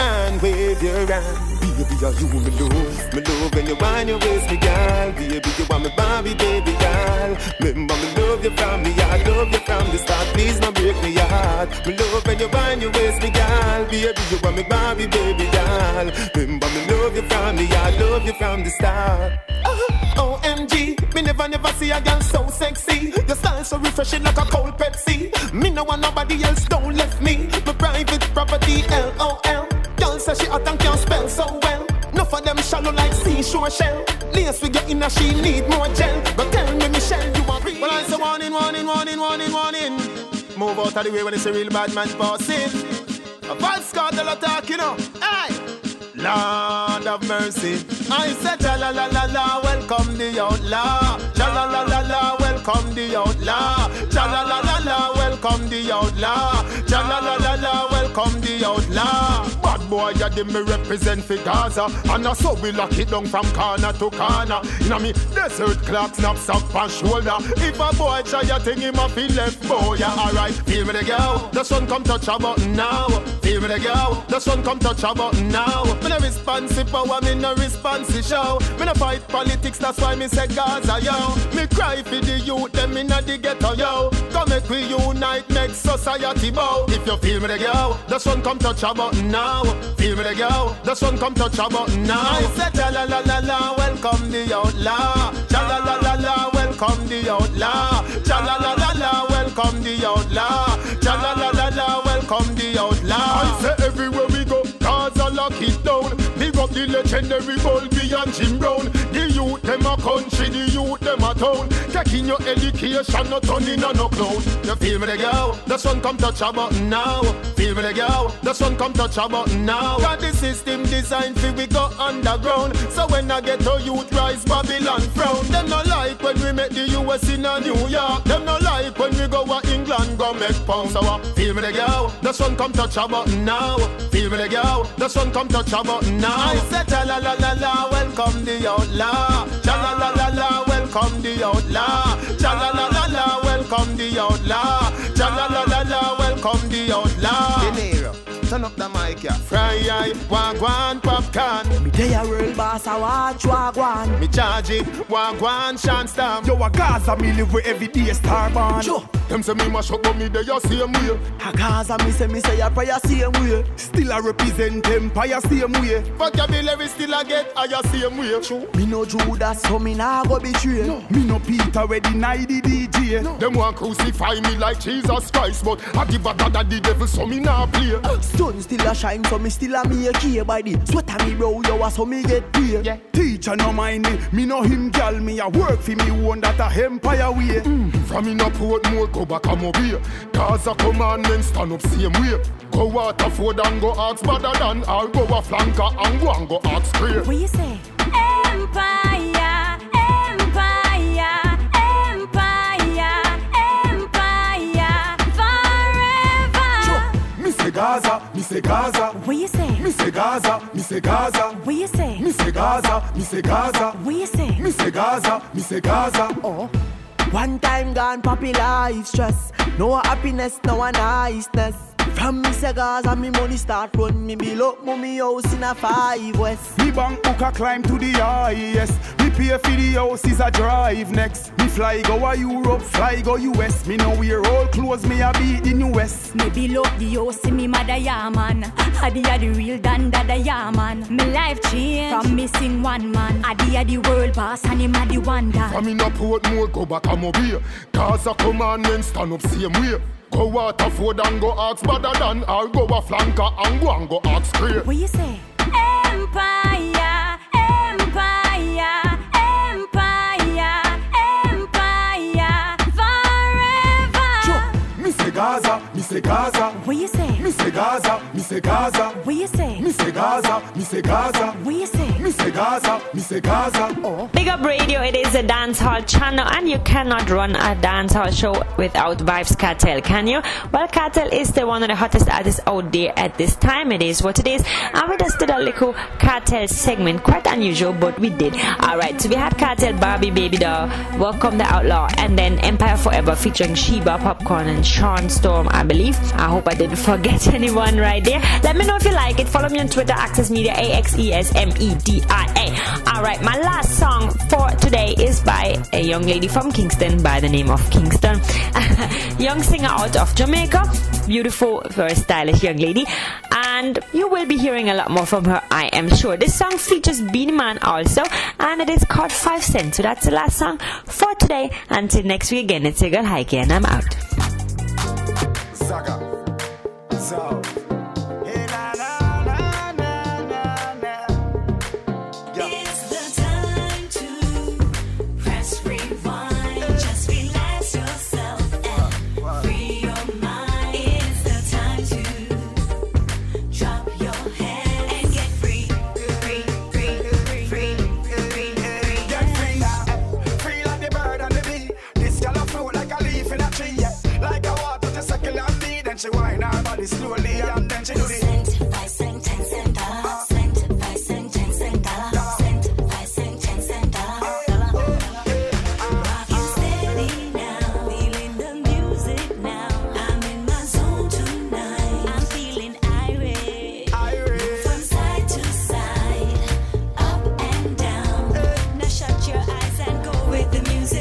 And wave your hand. Baby, are you me love? Me love when you wine your waist, me girl. Baby, you want me Barbie, baby, girl. Remember, me love you from the heart. Love you from the start. Please don't break me heart. Me love when you wine your waist, me girl. Baby, you want me Barbie, baby, girl. Remember, me love you from the heart. Love you from the start. OMG, me never I never see a girl so sexy. Your style so refreshing like a cold Pepsi. Me no one, nobody else don't left me. My private property, LOL. Girl says she hot and can't spell so well. No for them shallow like seashore shell. Lace we get in and she need more gel. But tell me Michelle, you are real. Well I say warning, warning, warning, warning, warning. Move out of the way when it's a real bad man passing. A Vybz Kartel attack, you know. Aye. Lord of mercy. I said la la la la la, welcome the outlaw. La la la la la, welcome the outlaw. La la la la la, welcome the outlaw. La la la la la, welcome the outlaw. Bad boy, you did me represent for Gaza. And I saw we lock it down from corner to corner. You know me, desert clock, snaps up and shoulder. If a boy try your thing, him a feel left boy. Yeah, alright, feel me the girl. The sun come touch a button now. Feel me the girl. The sun come touch a button now. Me no responsive power, me no responsive. Show. Me no fight politics, that's why me say Gaza, yo. Me cry for the youth, them inna the ghetto, yo. Come make we unite, make society bow. If you feel me the girl, the sun come touch a button now. Feel me the girl, the sun come touch a button now. I said la la la la, welcome the outlaw. La la la la la, welcome the outlaw. La la la la la, welcome the outlaw. La la la la la, welcome the outlaw. I say everywhere we go, Gaza lock it down. Big up the legendary Bolby and Jim Brown. The youth, them a country, the youth, them a town. Taking your education, no turning on no clown. You feel me the girl, the sun come touch a button now. Feel me the girl, the sun come touch a button now. Got the system designed for we go underground. So when I get to youth rise, Babylon frown. Them no like when we make the US in a New York. Them no like when we go to England, go make pounds. So feel me the girl, the sun come touch a button now. Feel me the girl, the sun come touch a button now. I said la la la la, welcome the outlaw. La la la la la, welcome the outlaw. La la la la la, welcome the outlaw. La la la la la, welcome the outlaw. Turn up the mic, yeah. Fry, wagwan, popcorn. Me day a real boss, I watch wagwan. Me charge it, wagwan, Sean Storm. Yo, a Gaza, me live with every day starborn. Sure. Them say me mash up, but me day a same way. A Gaza, me say a prayer same way. Still a represent empire same way. Vocabulary still a get higher same way. True. Me no Judas, so me nah go betray. No. Me no Peter, we deny the DJ. No. Them want crucify me like Jesus Christ, but I give a god at the devil, so me nah play. Sun still a shine, so me still a me a key by the sweat a me bro, yo a so me get paid. Yeah. Teacher no mind me no him gal, me a work for me one that a empire way. From me no port more, go back a mobile. Cause a commandment stand up same way. Go out of food and go ask better than I'll go a flanker and go ask prayer. What you say? Empire, empire. Gaza, me say Gaza. What you say? Me say Gaza, me say Gaza. What you say? Me say Gaza, me say Gaza. What you say? Me say Gaza, me say Gaza. Oh, one time gone, poppy life stress. No happiness, no a niceness. From me say Gaza, me money start run. Me below, mommy house in a 5 West. Me bank book a climb to the highest. Me pay for the house is a drive next. Me fly go a Europe, fly go US. Me know we're all close, me a be in US. Me below the house, me mother ya man. Adi a the real dan dada ya man. Me life change from missing one man. Adi a the world pass and him a the one guy. From in a port more, go back a mobile. Cause a commandment stand up same way. Go out of food and go ask better than I'll go a flanker and go ask prayer. What you say? Empire, empire, empire, empire, forever. Sure. Me say Gaza, me say Gaza. What you say? Me say Gaza, me say Gaza. What you say? Me say Gaza, me say Gaza. What you say? Me say Gaza, me say Gaza. Oh. Big Up Radio, it is a dancehall channel and you cannot run a dancehall show without Vybz Kartel, can you? Well, Kartel is the one of the hottest artists out there at this time. It is what it is. And we just did a little Kartel segment. Quite unusual, but we did. Alright, so we had Kartel, Barbie, Baby Doll, Welcome the Outlaw, and then Empire Forever featuring Sheba, Popcorn, and Sean Storm, I believe. I hope I didn't forget anyone right there. Let me know if you like it. Follow me on Twitter, Access Media, AXESMEDIA. Alright, my last song for today is by a young lady from Kingston by the name of Kingston. Young singer out of Jamaica. Beautiful, very stylish young lady. And you will be hearing a lot more from her, I am sure. This song features Beanie Man also. And candidates caught 5 cents. So that's the last song for today. Until next week again, it's your girl Heike and I'm out. She whine her body slowly and then she do the cent, 5 cent, 10 cent dollar. Cent, 5 cent, 10 cent dollar. Cent, 5 cent, 10 cent dollar. Rockin' steady now, feeling the music now. I'm in my zone tonight. I'm feeling irate, from side to side, up and down. Now shut your eyes and go with the music.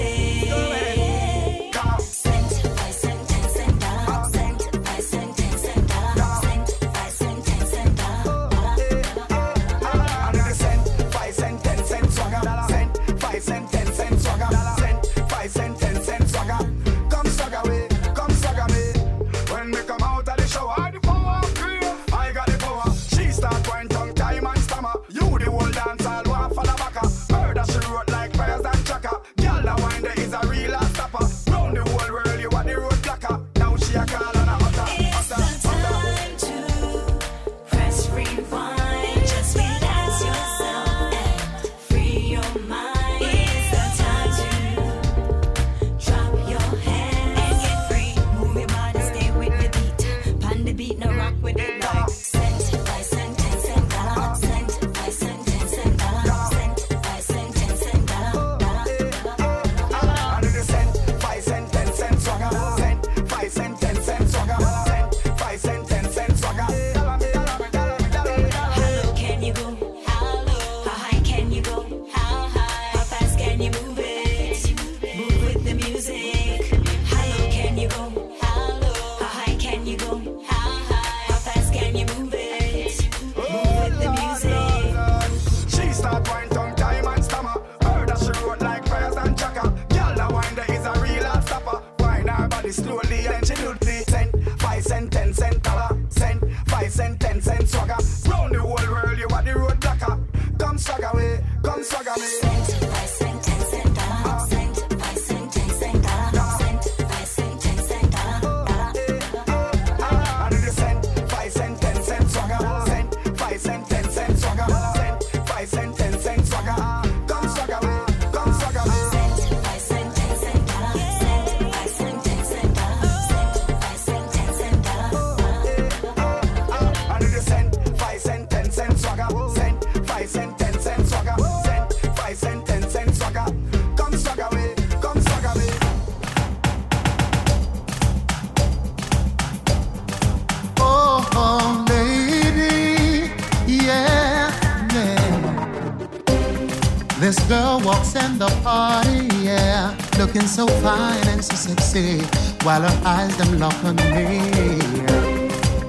Looking so fine and so sexy, while her eyes them lock on me.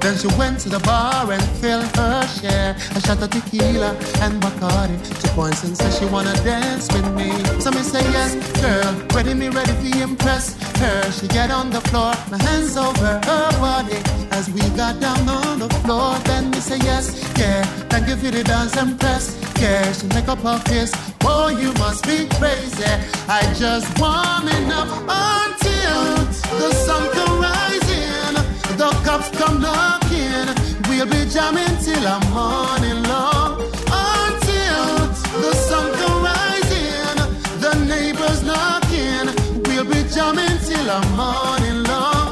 Then she went to the bar and filled her share. A shot of tequila and Bacardi. She points and says she wanna dance with me. So me say yes, girl, ready me ready to impress her. She get on the floor, my hands over her body. As we got down on the floor, then me say yes, yeah. Thank you for the dance and press, yeah. She make up her face. Oh, you must be crazy. I just warming up until the sun comes rising. The cops come knocking. We'll be jamming till I'm morning long. Until the sun comes rising. The neighbors knocking. We'll be jamming till I'm morning long.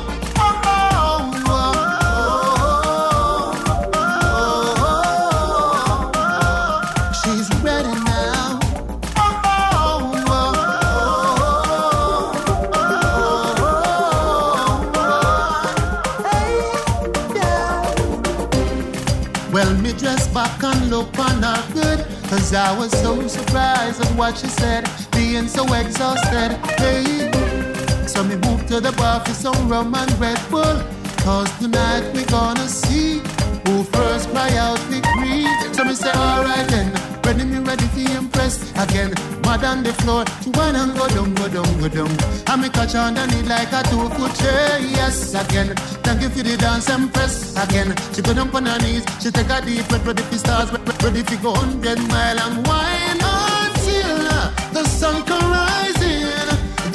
Look on her good, cause I was so surprised at what she said, being so exhausted, hey. So me moved to the bar for some rum and Red Bull, cause tonight we gonna see who first cry out victory. So me say alright then, Ready, me ready to impress again. Mud on the floor, to one and go down, go down, go down. I make a chant on it like a 2 foot chair, yes, again. Thank you for the dance and press again. She go down on her knees, she take a deep breath, ready for stars, ready to go 100 miles and wine until the sun come rising,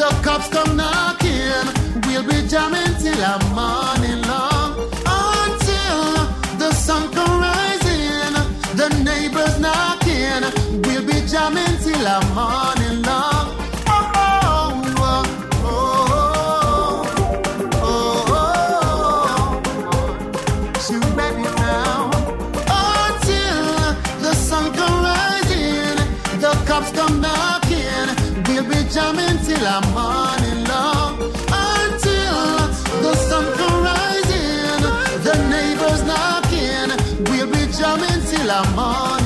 the cops come knocking. We'll be jamming till the morning long, until the sun come rising, the neighbors knocking. We'll be jamming till the morning long. Jamming till I'm morning long, until the sun comes rising, the neighbors knocking. We'll be jamming till I'm morning.